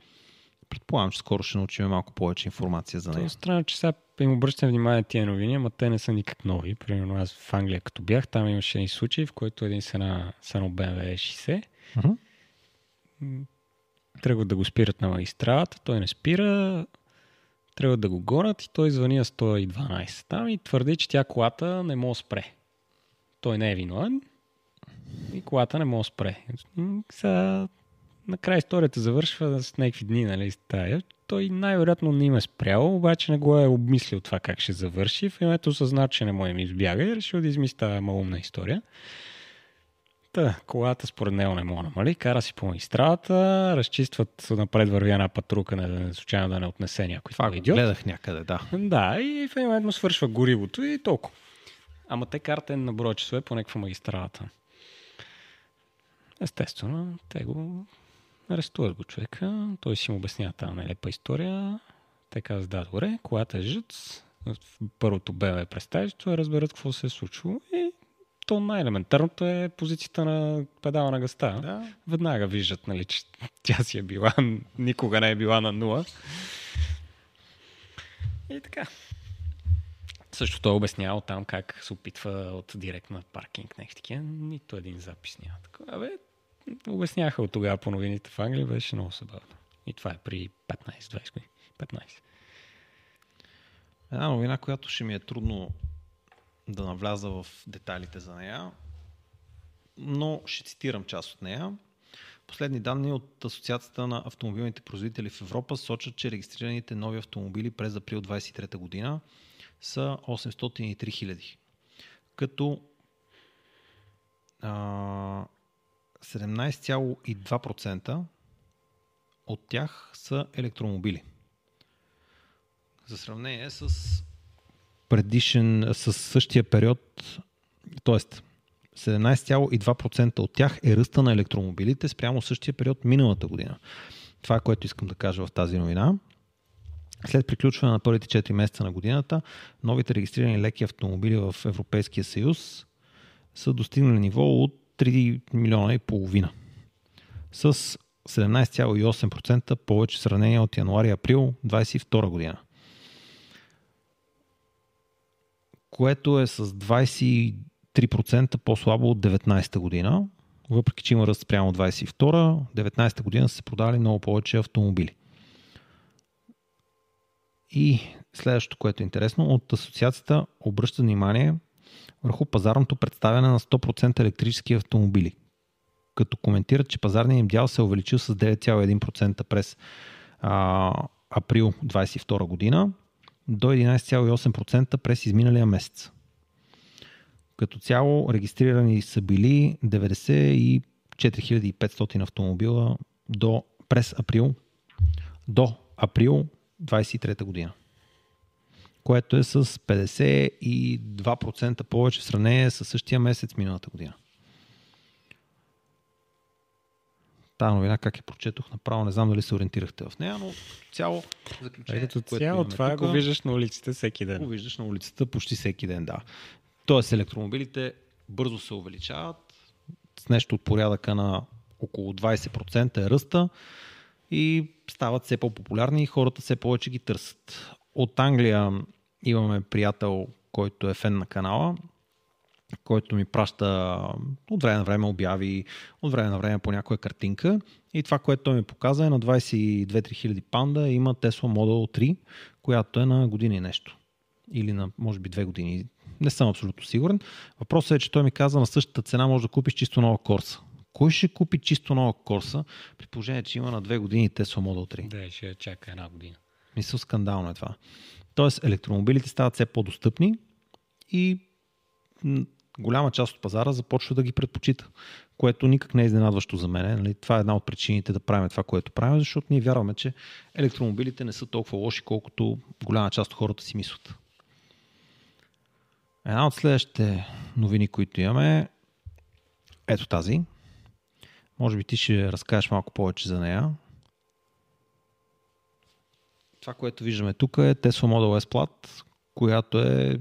Предполагам, че скоро ще научим малко повече информация за нея. Това е странно, че сега им обръщам внимание тия новини, ама те не са никак нови. Примерно аз в Англия като бях, там имаше един случай, в който един с една Би Ем Дабълю шейсет uh-huh. тръгват да го спират на магистралата, той не спира, трябва да го гонят и той звъни на сто и дванайсет там и твърди, че тя колата не може спре. Той не е виновен и колата не може спре. Сега накрая историята завършва с някакви дни, нали, тая, той най-вероятно не им е спрял, обаче не го е обмислил това как ще завърши. В името съзнал, че не му им избяга и решил да измисли тази малумна история. Та, колата според него не мога намали, кара си по магистралата, разчистват напред вървяна патрука, не, да не случайно да не отнесе някой. Това го гледах някъде, да. Да, и в името свършва горивото и толкова. Ама те карат е на брой часове по някаква магистралата. Естествено, те го арестуват го човека, той си му обяснява тази нелепа история. Те казват, да, добре, колата е жъц, първото Б М В представителство е разберат какво се е случило и то най-елементарното е позицията на педала на газта. Да. Веднага виждат, нали, че тя си е била, никога не е била на нула. И така. Също той обяснява там как се опитва от директна паркинг нехтикия. Нито един запис няма. Абе, обясняха от тогава по новините в Англия, беше много събавно. И това е при петнайсет двайсет години. петнайсет. Една новина, която ще ми е трудно да навляза в детайлите за нея, но ще цитирам част от нея. Последни данни от Асоциацията на автомобилните производители в Европа сочат, че регистрираните нови автомобили през април двайсет и трета година са осемстотин и три хиляди. Като а, седемнайсет цяло и две процента от тях са електромобили. За сравнение с предишен, с същия период, т.е. седемнайсет цяло и две процента от тях е ръста на електромобилите спрямо същия период миналата година. Това е, което искам да кажа в тази новина. След приключване на първите четири месеца на годината, новите регистрирани леки автомобили в Европейския съюз са достигнали ниво от три милиона и половина. С седемнайсет цяло и осем процента повече в сравнение от януари-април двайсет и втора година. Което е с двайсет и три процента по-слабо от деветнайсета година. Въпреки, че има ръст спрямо от двайсет и втора, деветнайсета година са се продали много повече автомобили. И следващото, което е интересно, от асоциацията обръща внимание върху пазарното представяне на сто процента електрически автомобили. Като коментират, че пазарният им дял се е увеличил с девет цяло и едно процента през а, април двайсет и втора година до единайсет цяло и осем процента през изминалия месец. Като цяло регистрирани са били деветдесет и четири хиляди и петстотин автомобила до, през април до април двайсет и трета година, което е с петдесет и два процента повече в сравнение със същия месец миналата година. Тая новина как я прочетох направо, не знам дали се ориентирахте в нея, но цяло заключение, което цяло това тук, го виждаш на улиците всеки ден. Го виждаш на улицата почти всеки ден, да. Тоест електромобилите бързо се увеличават с нещо от порядъка на около двайсет процента е ръста и стават все по-популярни и хората все повече ги търсят. От Англия имаме приятел, който е фен на канала, който ми праща от време на време обяви, от време на време по някоя картинка и това, което той ми показа е на двайсет и две три хиляди панда има Tesla Model три, която е на години нещо. Или на може би две години. Не съм абсолютно сигурен. Въпросът е, че той ми каза на същата цена може да купиш чисто нова Корса. Кой ще купи чисто нова Корса, при положение, че има на две години Tesla Model три? Да, ще чака една година. Мисля, скандално е това. Тоест, електромобилите стават все по-достъпни и голяма част от пазара започва да ги предпочита, което никак не е изненадващо за мен. Това е една от причините да правим това, което правим, защото ние вярваме, че електромобилите не са толкова лоши, колкото голяма част от хората си мислят. Една от следващите новини, които имаме, ето тази. Може би ти ще разкажеш малко повече за нея. Това, което виждаме тук е Tesla Model S Plaid, която е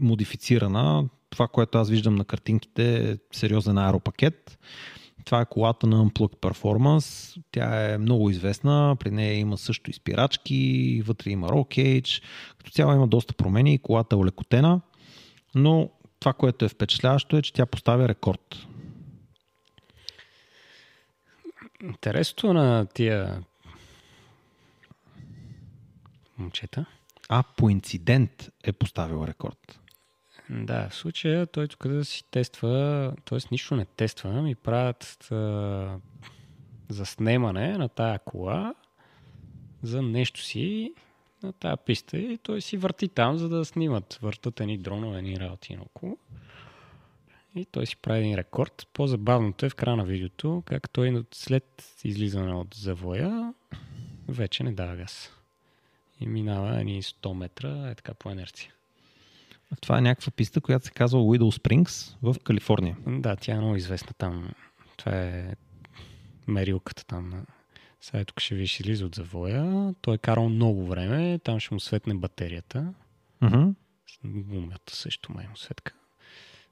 модифицирана. Това, което аз виждам на картинките е сериозен аеропакет. Това е колата на Unplugged Performance. Тя е много известна. При нея има също и спирачки, вътре има roll cage. Като цяло има доста промени и колата е олекотена. Но това, което е впечатляващо е, че тя поставя рекорд. Интересното на тия момчета. А по инцидент е поставил рекорд. Да, в случая той тук да си тества, т.е. нищо не тества, ми правят а, заснемане на тая кола, за нещо си на тази писта и той си върти там, за да снимат. Въртат едни дронове, едни работи наоколо. И той си прави един рекорд. По-забавното е в края на видеото, как той след излизане от завоя вече не дава газ. И минава едни сто метра, е така по инерция. Това е някаква писта, която се казва Widow Springs в Калифорния. Да, тя е много известна там. Това е мерилката там. Сега тук ще виж излиза от завоя. Той е карал много време. Там ще му светне батерията. Uh-huh. Гумята също май му светка.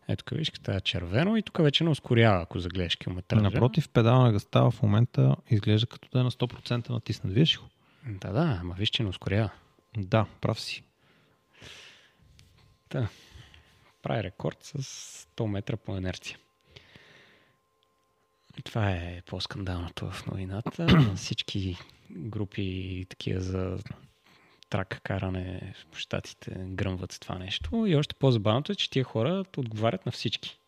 Ето тук виж, като е червено и тук вече не ускорява, ако загледаш километража. Напротив, педала на газта в момента изглежда като да е на сто процента натиснат. Виж го? Да, да, ама виж, че не ускорява. Да, прав си. Да. Прави рекорд с сто метра по инерция. Това е по-скандалното в новината. Всички групи такива за трак каране в щатите гръмват с това нещо. И още по-забавното е, че тия хора отговарят на всички.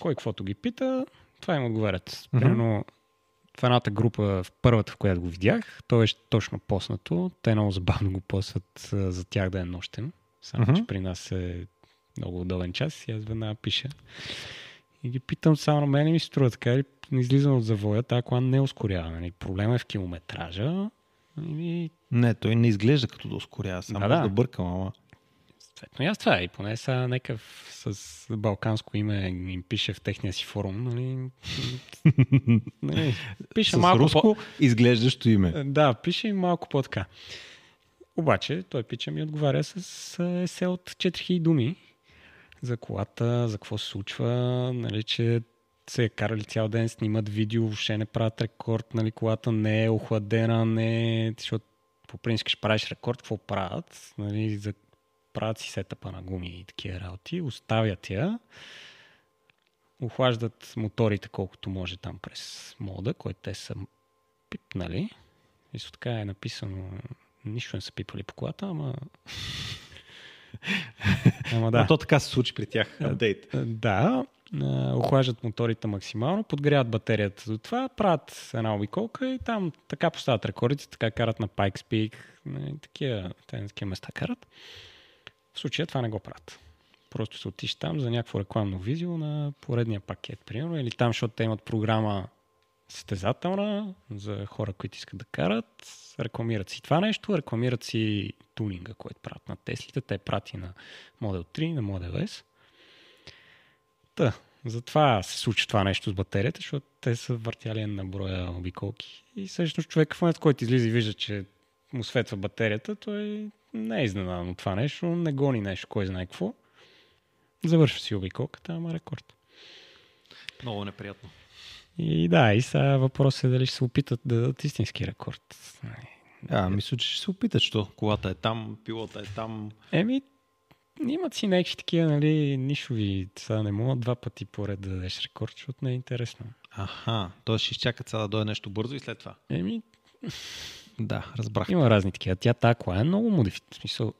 Кой каквото ги пита, това им отговарят. Примерно в едната група, в първата, в която го видях, то е точно поснато. Те много забавно го посват за тях да е нощен. Само, че при нас е много удобен час и аз веднага пиша. И ги питам само на мен и ми се струва така, не излизам от завоя, тази кола не ускорява. Нали? Проблема е в километража. И... Не, той не изглежда като да ускорява, само да, да. да бъркам. Ама. Съответно и аз това. И поне сега нека с балканско име им пише в техния си форум. Нали? нали? Пише с малко руско по... изглеждащо име. Да, пише им малко по-така. Обаче той пича ми отговаря с есе от четири хиляди думи за колата, за какво се случва, нали, че се е карали цял ден, снимат видео, въобще не правят рекорд, нали, колата не е охладена, не е, защото по принцип ще правиш рекорд, какво правят, нали, за... правят си сетъпа на гуми и такива работи, оставят я, охлаждат моторите колкото може там през мода, който те са пипнали. И също така е написано... Нищо не са пипали по колата, ама... ама да. Но то така се случи при тях. Апдейт. Да. Охлаждат моторите максимално, подгряват батерията до това, правят една обиколка и там така поставят рекордите, така карат на Pikes Peak, такива, такива места карат. В случая това не го правят. Просто се отиш там за някакво рекламно видео на поредния пакет, примерно, или там, защото те имат програма състезателна за хора, които искат да карат. Рекламират си това нещо, рекламират си тунинга, който правят на Теслите. Те прати на Модел три, на Модел Ес. Та, затова се случи това нещо с батерията, защото те са въртяли на броя обиколки. И всъщност човек в момент, който излиза и вижда, че му светва батерията, той не е изненадан от това нещо, не гони нещо, кой знае какво. Завършва си обиколката, ама рекорд. Много неприятно. И да, и сега въпрос е дали ще се опитат да дадат истински рекорд. Да, мисля, че ще се опитат, защото колата е там, пилота е там. Еми, имат си някакви такива, нали, нишови. Сега не мога два пъти поред да дадеш рекорд, защото не е интересно. Аха, т.е. ще изчакат сега да дойде нещо бързо и след това. Еми, да, разбрах. Има разни такива. Тя тази кола е много модифицирана. В смисъл...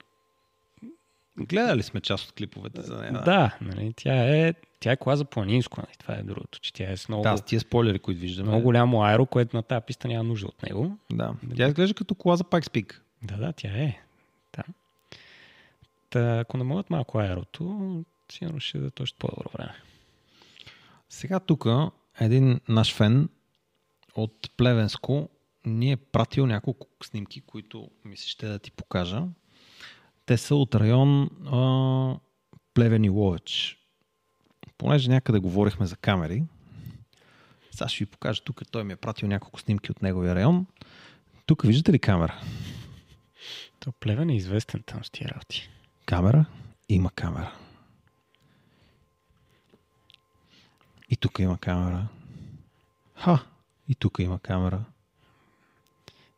Гледали сме част от клиповете за нея. Да, да, нали, тя е... Тя е кола за планинско, нали? Това е другото, че тя е с много... Да, с тия спойлери, които виждаме. Много голямо аеро, което на тази писта няма нужда от него. Да, тя изглежда като кола за Pikes Peak. Да, да, тя е. Да. Та, ако не могат малко аерото, сигурно ще да точно по-добро време. Сега тук един наш фен от Плевенско ни е пратил няколко снимки, които мисля ще да ти покажа. Те са от район а, Плевен и Ловеч. Понеже някъде говорихме за камери, сега ще ви покажа тук, той ми е пратил няколко снимки от неговия район. Тук виждате ли камера? То Плевен е известен там с тия работи. Камера? Има камера. И тук има камера. Ха! И тук има камера.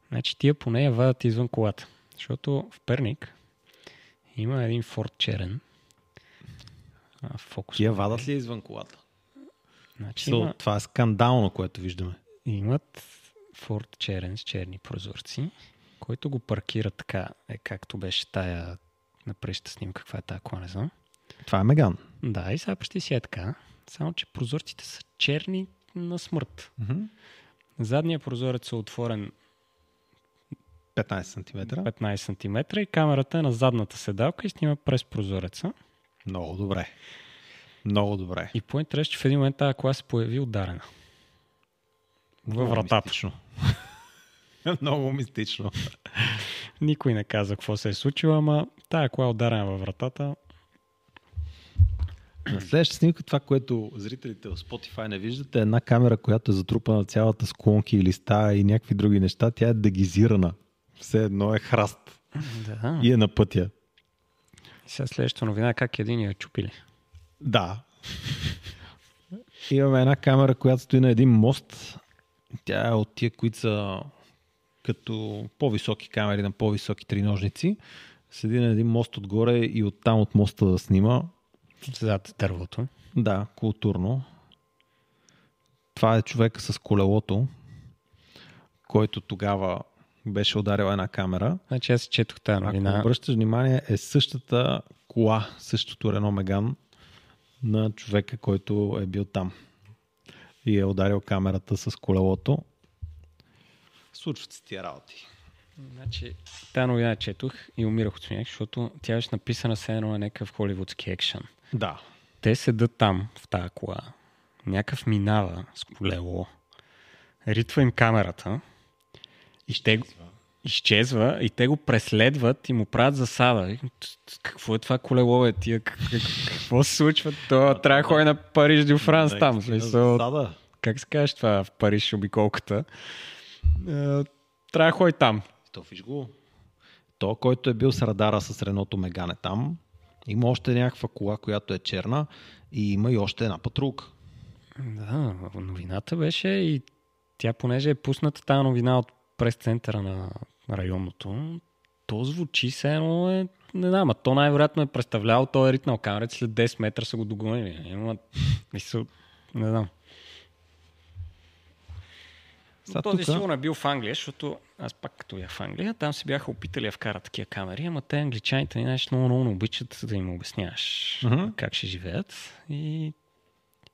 Значи тия поне я вадат извън колата. Защото в Перник има един Форд черен. Фокус. Тия вадат ли извън колата? Значи, има... Това е скандално, което виждаме. Имат Форд черен с черни прозорци, който го паркира така, е както беше тая на прещата снимка, каква е тая кола, не знам. Това е Меган. Да, и сега почти си е така, само че прозорците са черни на смърт. Mm-hmm. Задният прозорец е отворен петнайсет сантиметра. петнайсет сантиметра и камерата е на задната седалка и снима през прозореца. Много добре. Много добре. И по-интересно, че в един момент тази кола се появи ударена. Във вратата. Много мистично. Никой не каза какво се е случило, ама тая кола е ударена във вратата. На следващата снимка, това, което зрителите в Spotify не виждате, е една камера, която е затрупана цялата с клонки и листа и някакви други неща. Тя е дегизирана. Все едно е храст. Да. И е на пътя. Сега следващата новина е как един я чупили. Да. Имаме една камера, която стои на един мост. Тя е от тия, които са като по-високи камери на по-високи триножници. Седи на един мост отгоре и оттам от моста да снима. Седата дървото. Да, културно. Това е човек с колелото, който тогава беше ударил една камера. Значи аз четох тази новина. Ако обръщаш внимание, е същата кола, същото Рено Меган на човека, който е бил там и е ударил камерата с колелото. Случват се тия работи. Значи, тази новина четох и умирах от смях, защото тя беше написана с едно на някакъв холивудски екшън. Да. Те седат там, в тази кола. Някакъв минава с колело. Ритва им камерата. И ще изчезва и те го преследват и му правят засада. Какво е това колело, бе, тия? Какво се случва? Това трябва да ходи на Париж до Франс да, там. Засада. Как се кажеш това в Париж обиколката? Трябва да ходи там. То, виж го. То, който е бил с радара с Реното Меган е там. Има още някаква кола, която е черна и има и още една патрулка. Да, новината беше и тя, понеже е пусната тази новина от прес-центъра на районното, то звучи се едно е... Не знам, а то най-вероятно е представлявал този ритнал камерец, след десет метра са го догонили. Има... Мисъл... Не знам. Но този тука... сигурно е бил в Англия, защото аз пак като бях в Англия, там се бяха опитали да вкарат такива камери, ама те англичаните нещо много, много не обичат да им обясняваш uh-huh. как ще живеят и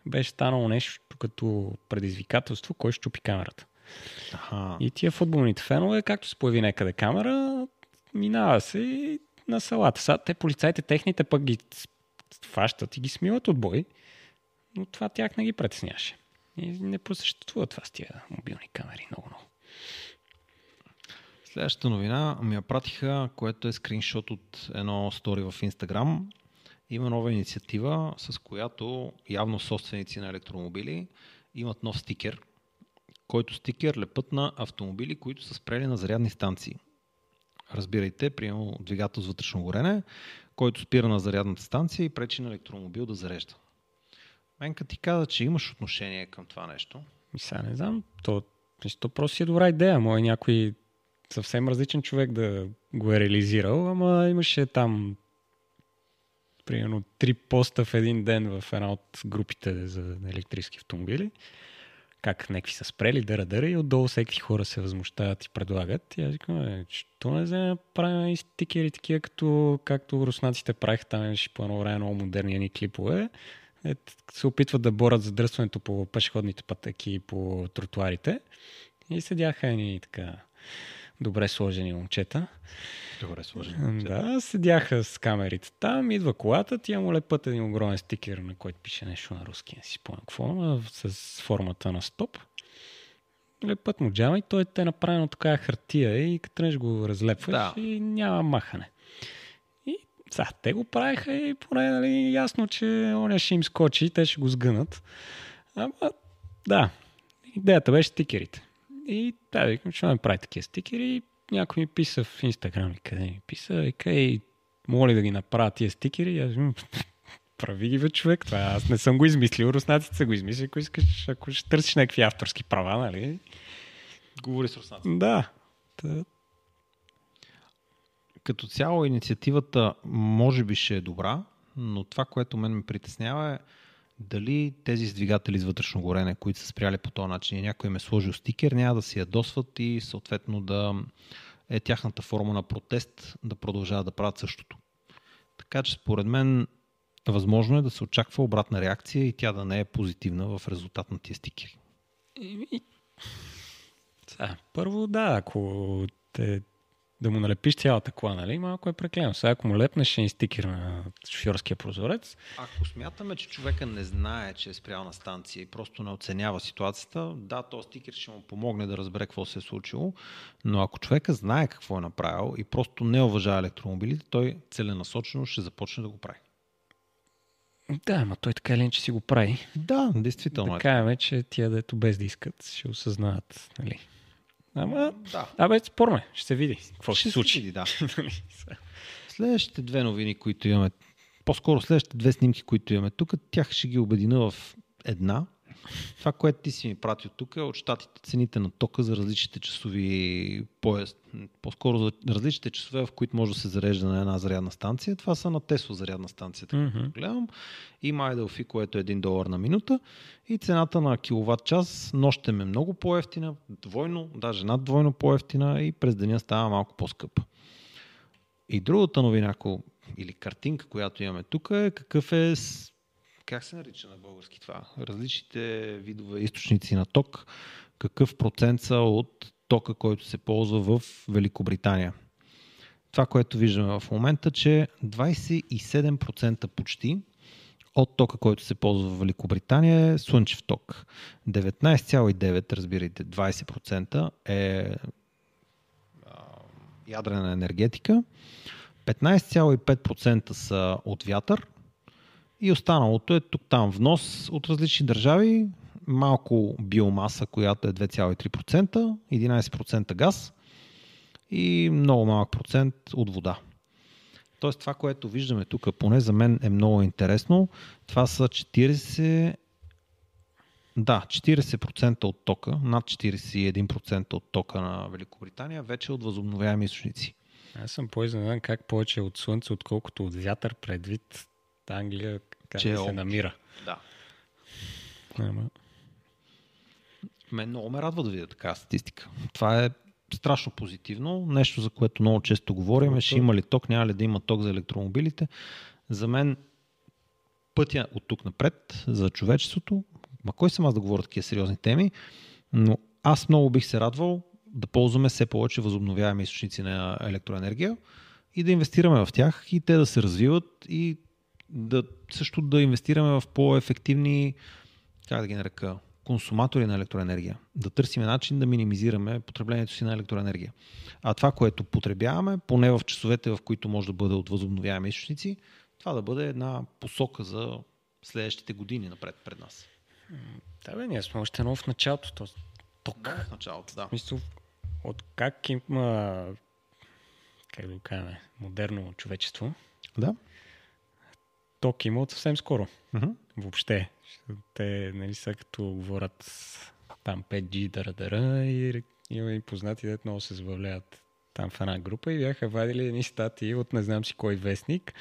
беше станало нещо като предизвикателство, кой ще чупи камерата. Аха. И тия футболните фенове, както се появи някъде камера, минава се и на салата. Сега те полицаите техните пък ги фащат и ги смиват от бой, но това тях не ги притесняше. И не просъществува това с тия мобилни камери много-много. Следващата новина ми я пратиха, което е скриншот от едно стори в Инстаграм. Има нова инициатива, с която явно собственици на електромобили имат нов стикер, който стикер лепят на автомобили, които са спрели на зарядни станции. Разбирайте, примерно двигател с вътрешно горене, който спира на зарядната станция и пречи на електромобил да зарежда. Менка ти каза, че имаш отношение към това нещо. И сега не знам, то, то просто си е добра идея. Може някой съвсем различен човек да го е реализирал, ама имаше там примерно три поста в един ден в една от групите за електрически автомобили. Как някакви са спрели, дъра-дъра и отдолу всеки хора се възмущават и предлагат. И аз казвам, що не взема правим и стикери такива, като, както руснаците правиха там, имаше по едно време много модерни ни клипове. Е, се опитват да борят за дръстването по пешеходните пътеки и по тротуарите. И седяха едни така добре сложени момчета. Добре сложени момчета. Да, седяха с камерите там, идва колата, тя му лепат един огромен стикер, на който пише нещо на руски, не си спомня какво, с формата на стоп. Лепат му джама и той те е направено такава хартия и като тръгнеш го разлепваш да. И няма махане. Сега, те го правиха и поне нали, ясно, че оня ще им скочи и те ще го сгънат. Ама, да, идеята беше стикерите. И да, викам, че ме прави такива стикери. Някой ми писа в Инстаграм или къде ми писа, вика и моли да ги направя тия стикери. Аз ми прави ги бе човек. Това аз не съм го измислил, руснаците са го измислили, ако искаш, ако ще търсиш някакви авторски права, нали? Говори с руснаците. Да. Като цяло инициативата може би ще е добра, но това, което мен ме притеснява е дали тези двигатели с вътрешно горене, които са спряли по този начин и някой им е сложил стикер, няма да си ядосват и съответно да е тяхната форма на протест да продължава да правят същото. Така че според мен възможно е да се очаква обратна реакция и тя да не е позитивна в резултат на тия стикери. Първо да, ако те да му налепиш цялата кола, нали? Малко е преклено. Сега ако му лепнеш един стикер на шофьорския прозорец... Ако смятаме, че човека не знае, че е спрял на станция и просто не оценява ситуацията, да, този стикер ще му помогне да разбере какво се е случило, но ако човека знае какво е направил и просто не уважава електромобилите, той целенасочено ще започне да го прави. Да, ма той така ли, че си го прави. Да, действително. Така е, че тия дето без да искат ще осъзнаят, нали? Ама, да. Абе, спорно е. Ще се види. Какво ще, ще се случи? Види, да. Следващите две новини, които имаме, по-скоро следващите две снимки, които имаме тук, тях ще ги обедина в една. Това, което ти си ми пратил тук е от щатите цените на тока за различните часови поезд. По-скоро за различните часове, в които може да се зарежда на една зарядна станция. Това са на Тесла зарядна станция, така mm-hmm. гледам. Има Айдълфи, което е един долар на минута. И цената на киловатт час нощем е много по-евтина, двойно, даже над двойно по-евтина и през деня става малко по-скъпа. И другата новина, ако, или картинка, която имаме тук е какъв е... Как се нарича на български това? Различните видове източници на ток. Какъв процент са от тока, който се ползва в Великобритания? Това, което виждаме в момента, че двайсет и седем процента почти от тока, който се ползва в Великобритания е слънчев ток. деветнайсет цяло и девет процента, разбирайте, двайсет процента е ядрена енергетика. петнайсет цяло и пет процента са от вятър. И останалото е тук-там внос от различни държави, малко биомаса, която е две цяло и три процента, единайсет процента газ и много малък процент от вода. Тоест това, което виждаме тук, поне за мен е много интересно, това са четирийсет процента, да, четирийсет процента от тока, над четирийсет и един процента от тока на Великобритания вече от възобновяеми източници. Аз съм по-изненадан как повече от слънце, отколкото от вятър предвид Англия, как да се намира. Да. Ама... Мен много ме радва да видя такава статистика. Това е страшно позитивно. Нещо, за което много често говорим, е, ще има ли ток, няма ли да има ток за електромобилите. За мен пътя от тук напред за човечеството, ма кой съм аз да говоря такива сериозни теми, но аз много бих се радвал да ползваме все повече възобновяеми източници на електроенергия и да инвестираме в тях и те да се развиват и да, също да инвестираме в по-ефективни, как да ги нарека, консуматори на електроенергия. Да търсим начин да минимизираме потреблението си на електроенергия. А това, което потребяваме, поне в часовете, в които може да бъде от възобновяеми източници, това да бъде една посока за следващите години напред пред нас. Да бе, ние сме още много в началото. То... Ток. Да, в началото, да. Мисля, от как има, как да го кажем, модерно човечество. Да. Ток има от съвсем скоро. Uh-huh. Въобще. Те, нали, са като говорят там пет джи, дара-дара и има и познати, дето много се забавляват там в една група и бяха вадили едни статии от не знам си кой вестник,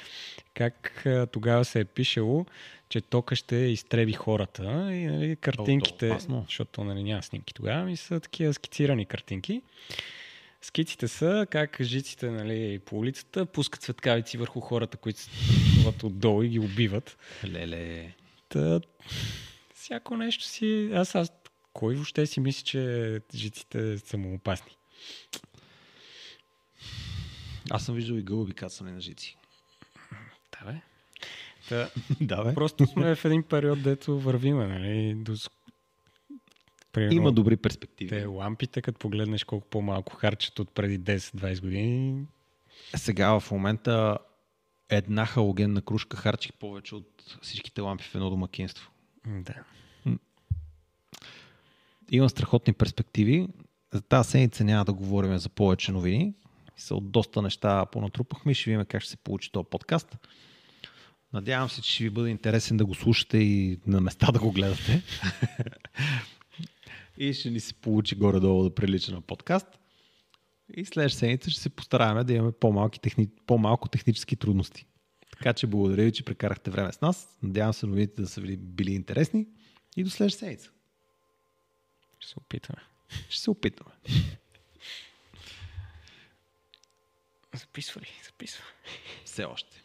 как а, тогава се е пишело, че тока ще изтреби хората и, нали, картинките, oh, oh, защото, нали, няма снимки тогава, и са такива скицирани картинки. Скиците са как жиците, нали, по улицата пускат светкавици върху хората, които се струват отдолу и ги убиват. Леле. Та, всяко нещо си... Аз, аз кой въобще си мисли, че жиците са му опасни? Аз съм виждал и гълби кацане на жици. Да, бе. Та, да, бе. Просто сме в един период, дето вървиме, нали, до... Примерно, има добри перспективи. Те лампите, като погледнеш колко по-малко харчат от преди десет-двайсет години. Сега в момента една халогенна кружка харчи повече от всичките лампи в едно домакинство. Да. Има страхотни перспективи. За тази седмица няма да говорим за повече новини. Са от доста неща понатрупахме и ще видим как ще се получи този подкаст. Надявам се, че ще ви бъде интересен да го слушате и на места да го гледате. И ще ни се получи горе-долу да прилича на подкаст. И следващата седмица ще се постараем да имаме по-малки техни... по-малко технически трудности. Така че благодаря ви, че прекарахте време с нас. Надявам се новините да са били интересни. И до следващата седмица. Ще се опитаме. Ще се опитаме. Записва ли? Записва. Все още.